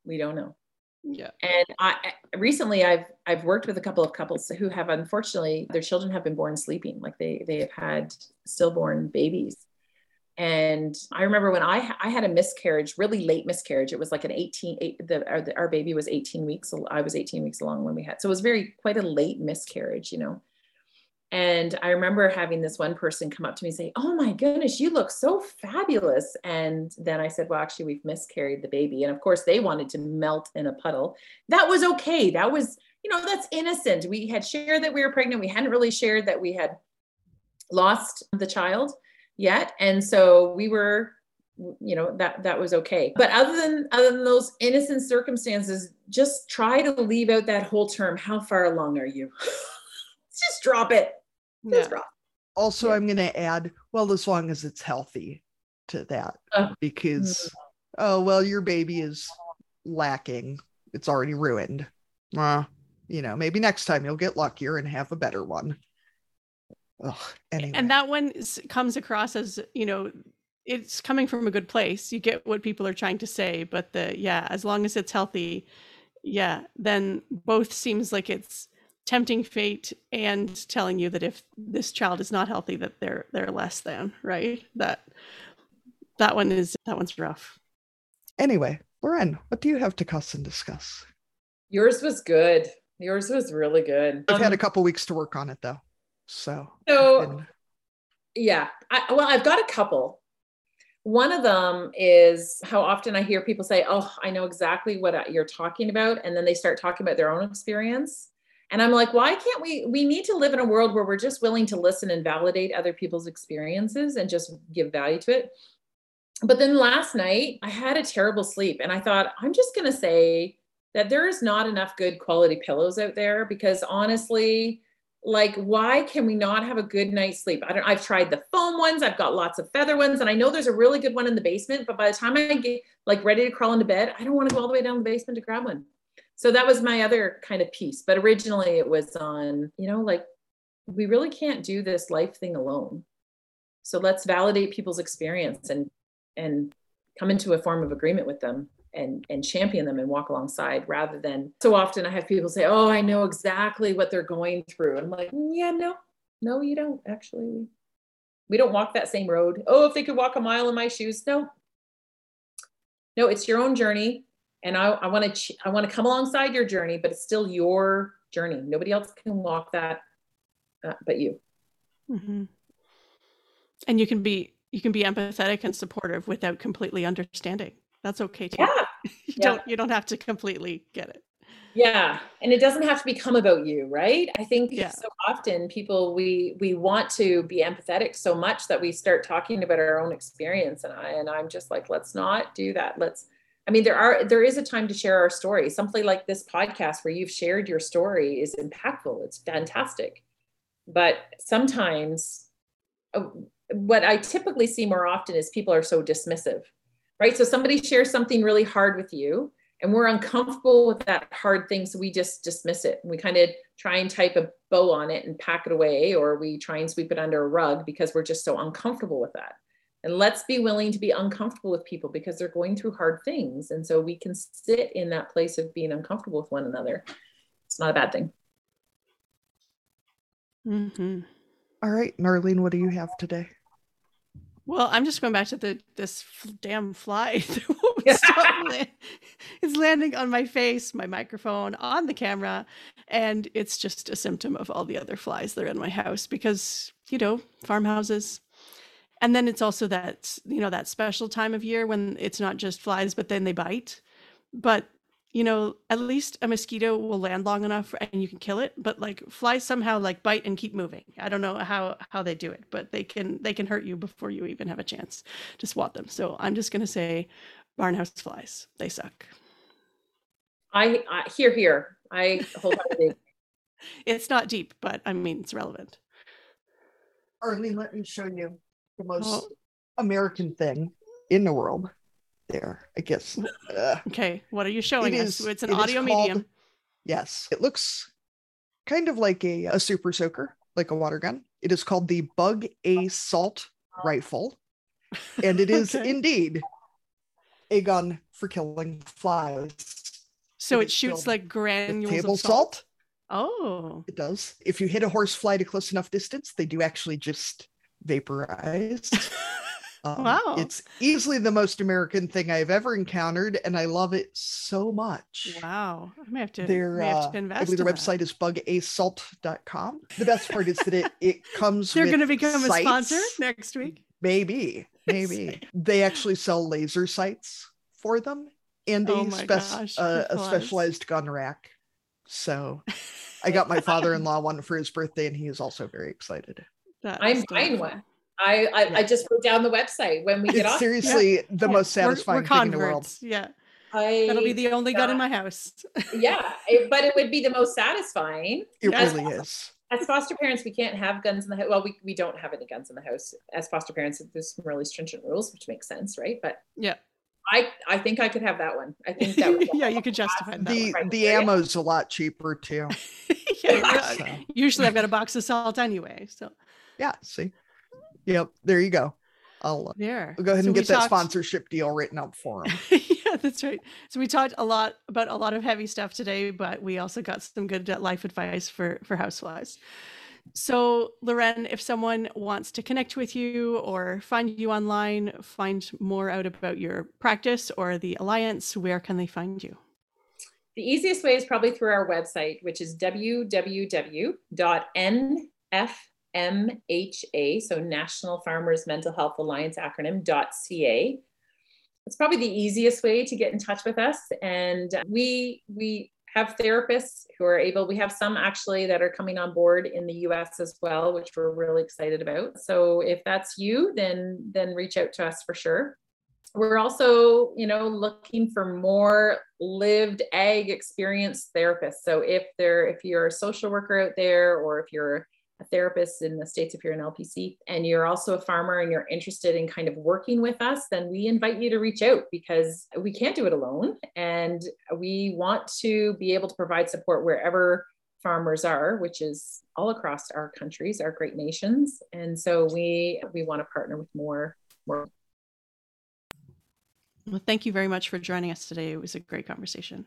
We don't know. Yeah. And I recently I've I've worked with a couple of couples who have, unfortunately, their children have been born sleeping, like they they have had stillborn babies. And I remember when I, I had a miscarriage, really late miscarriage. It was like an eighteen, eight, the, our, our baby was eighteen weeks. I was eighteen weeks along when we had, so it was very, quite a late miscarriage, you know? And I remember having this one person come up to me and say, "Oh my goodness, you look so fabulous." And then I said, "Well, actually we've miscarried the baby." And of course they wanted to melt in a puddle. That was okay. That was, you know, that's innocent. We had shared that we were pregnant. We hadn't really shared that we had lost the child yet. And so we were, you know, that, that was okay. But other than, other than those innocent circumstances, just try to leave out that whole term. How far along are you? Just drop it. Just yeah. drop. Also, yeah. I'm going to add, well, as long as it's healthy to that, uh, because, oh, well, your baby is lacking. It's already ruined. Uh, you know, maybe next time you'll get luckier and have a better one. Ugh, anyway. And that one is, comes across as, you know, it's coming from a good place. You get what people are trying to say, but the, yeah, as long as it's healthy, yeah, then both seems like it's tempting fate and telling you that if this child is not healthy, that they're, they're less than, right? That, that one is, that one's rough. Anyway, Lorraine, what do you have to cuss and discuss? Yours was good. Yours was really good. I've um, had a couple weeks to work on it though. So, so and... yeah, I, well, I've got a couple. One of them is how often I hear people say, "Oh, I know exactly what you're talking about." And then they start talking about their own experience. And I'm like, why can't we, we need to live in a world where we're just willing to listen and validate other people's experiences and just give value to it. But then last night I had a terrible sleep and I thought, I'm just going to say that there is not enough good quality pillows out there, because honestly, like, why can we not have a good night's sleep? I don't, I've tried the foam ones. I've got lots of feather ones. And I know there's a really good one in the basement, but by the time I get like ready to crawl into bed, I don't want to go all the way down the basement to grab one. So that was my other kind of piece. But originally it was on, you know, like, we really can't do this life thing alone. So let's validate people's experience and, and come into a form of agreement with them. And, and champion them and walk alongside, rather than so often I have people say, "Oh, I know exactly what they're going through." And I'm like, yeah, no, no, you don't actually. We don't walk that same road. "Oh, if they could walk a mile in my shoes." No, no, it's your own journey. And I, I want to, ch- I want to come alongside your journey, but it's still your journey. Nobody else can walk that, uh, but you. Mm-hmm. And you can be, you can be empathetic and supportive without completely understanding. That's okay too. Yeah. you yeah. don't you don't have to completely get it. Yeah. And it doesn't have to become about you, right? I think yeah. so often people, we we want to be empathetic so much that we start talking about our own experience. And I, and I'm just like, let's not do that. Let's, I mean, there are, there is a time to share our story. Something like this podcast where you've shared your story is impactful. It's fantastic. But sometimes uh, what I typically see more often is people are so dismissive, right? So somebody shares something really hard with you, and we're uncomfortable with that hard thing, so we just dismiss it. We kind of try and type a bow on it and pack it away, or we try and sweep it under a rug because we're just so uncomfortable with that. And let's be willing to be uncomfortable with people because they're going through hard things. And so we can sit in that place of being uncomfortable with one another. It's not a bad thing. Mm-hmm. All right, Narlene, what do you have today? Well, I'm just going back to the this damn fly. It's landing on my face, my microphone, on the camera, and it's just a symptom of all the other flies that are in my house because, you know, farmhouses. And then it's also that, you know, that special time of year when it's not just flies, but then they bite. But, you know, at least a mosquito will land long enough and you can kill it. But like flies somehow like bite and keep moving. I don't know how, how they do it, but they can they can hurt you before you even have a chance to swat them. So I'm just going to say barnhouse flies, they suck. I, I hear, hear. I wholeheartedly. It's not deep, but I mean, it's relevant. Arlene, let me show you the most oh. American thing in the world. There, I guess. Uh, okay, what are you showing it us? Is, it's an it audio called, medium. Yes, it looks kind of like a, a super soaker, like a water gun. It is called the Bug Assault Rifle, and it is okay. indeed a gun for killing flies. So it, it shoots like granules table of salt. salt. Oh, it does. If you hit a horse fly to close enough distance, they do actually just vaporize. Um, wow. It's easily the most American thing I've ever encountered, and I love it so much. Wow. I may have to, their, may have to invest uh, I believe in their that. website is bug assault dot com. The best part is that it, it comes They're with They're going to become sights. A sponsor next week. Maybe. Maybe. They actually sell laser sights for them and oh a, spe- gosh, uh, a specialized gun rack. So I got my father-in-law one for his birthday, and he is also very excited. That I'm buying one. I, I, yeah. I just wrote down the website when we get it's off. Seriously, yeah. the yeah. most satisfying we're, we're thing in the world. Yeah, I, that'll be the only yeah. gun in my house. yeah, it, but it would be the most satisfying. It as, really is. As foster parents, we can't have guns in the house. Well, we, we don't have any guns in the house. As foster parents, there's some really stringent rules, which makes sense, right? But yeah, I, I think I could have that one. I think that. Would yeah, you could justify that. The one, right? the yeah. ammo's a lot cheaper too. yeah, so. Usually I've got a box of salt anyway, so. Yeah. See. Yep, there you go. I'll there. We'll go ahead so and get that talked... sponsorship deal written up for them. Yeah, that's right. So we talked a lot about a lot of heavy stuff today, but we also got some good life advice for, for houseflies. So Lorraine, if someone wants to connect with you or find you online, find more out about your practice or the Alliance, where can they find you? The easiest way is probably through our website, which is w w w dot n f M H A, so National Farmers Mental Health Alliance acronym, .ca. It's probably the easiest way to get in touch with us. And we we have therapists who are able, we have some actually that are coming on board in the U S as well, which we're really excited about. So if that's you, then then reach out to us for sure. We're also, you know, looking for more lived ag experienced therapists. So if they're, if you're a social worker out there, or if you're a therapist in the States, if you're an L P C, and you're also a farmer and you're interested in kind of working with us, then we invite you to reach out because we can't do it alone. And we want to be able to provide support wherever farmers are, which is all across our countries, our great nations. And so we we want to partner with more. more. Well, thank you very much for joining us today. It was a great conversation.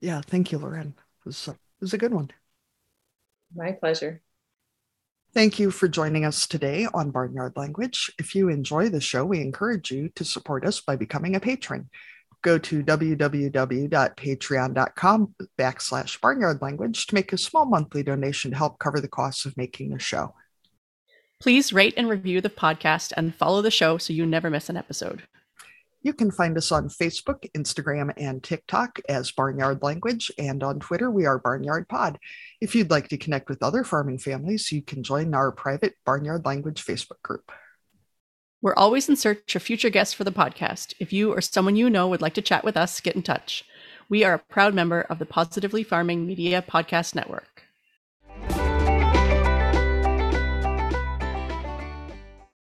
Yeah, thank you, Lorraine. It was, it was a good one. My pleasure. Thank you for joining us today on Barnyard Language. If you enjoy the show, we encourage you to support us by becoming a patron. Go to w w w dot patreon dot com backslash barnyard language to make a small monthly donation to help cover the costs of making the show. Please rate and review the podcast and follow the show so you never miss an episode. You can find us on Facebook, Instagram, and TikTok as Barnyard Language, and on Twitter, we are Barnyard Pod. If you'd like to connect with other farming families, you can join our private Barnyard Language Facebook group. We're always in search of future guests for the podcast. If you or someone you know would like to chat with us, get in touch. We are a proud member of the Positively Farming Media Podcast Network.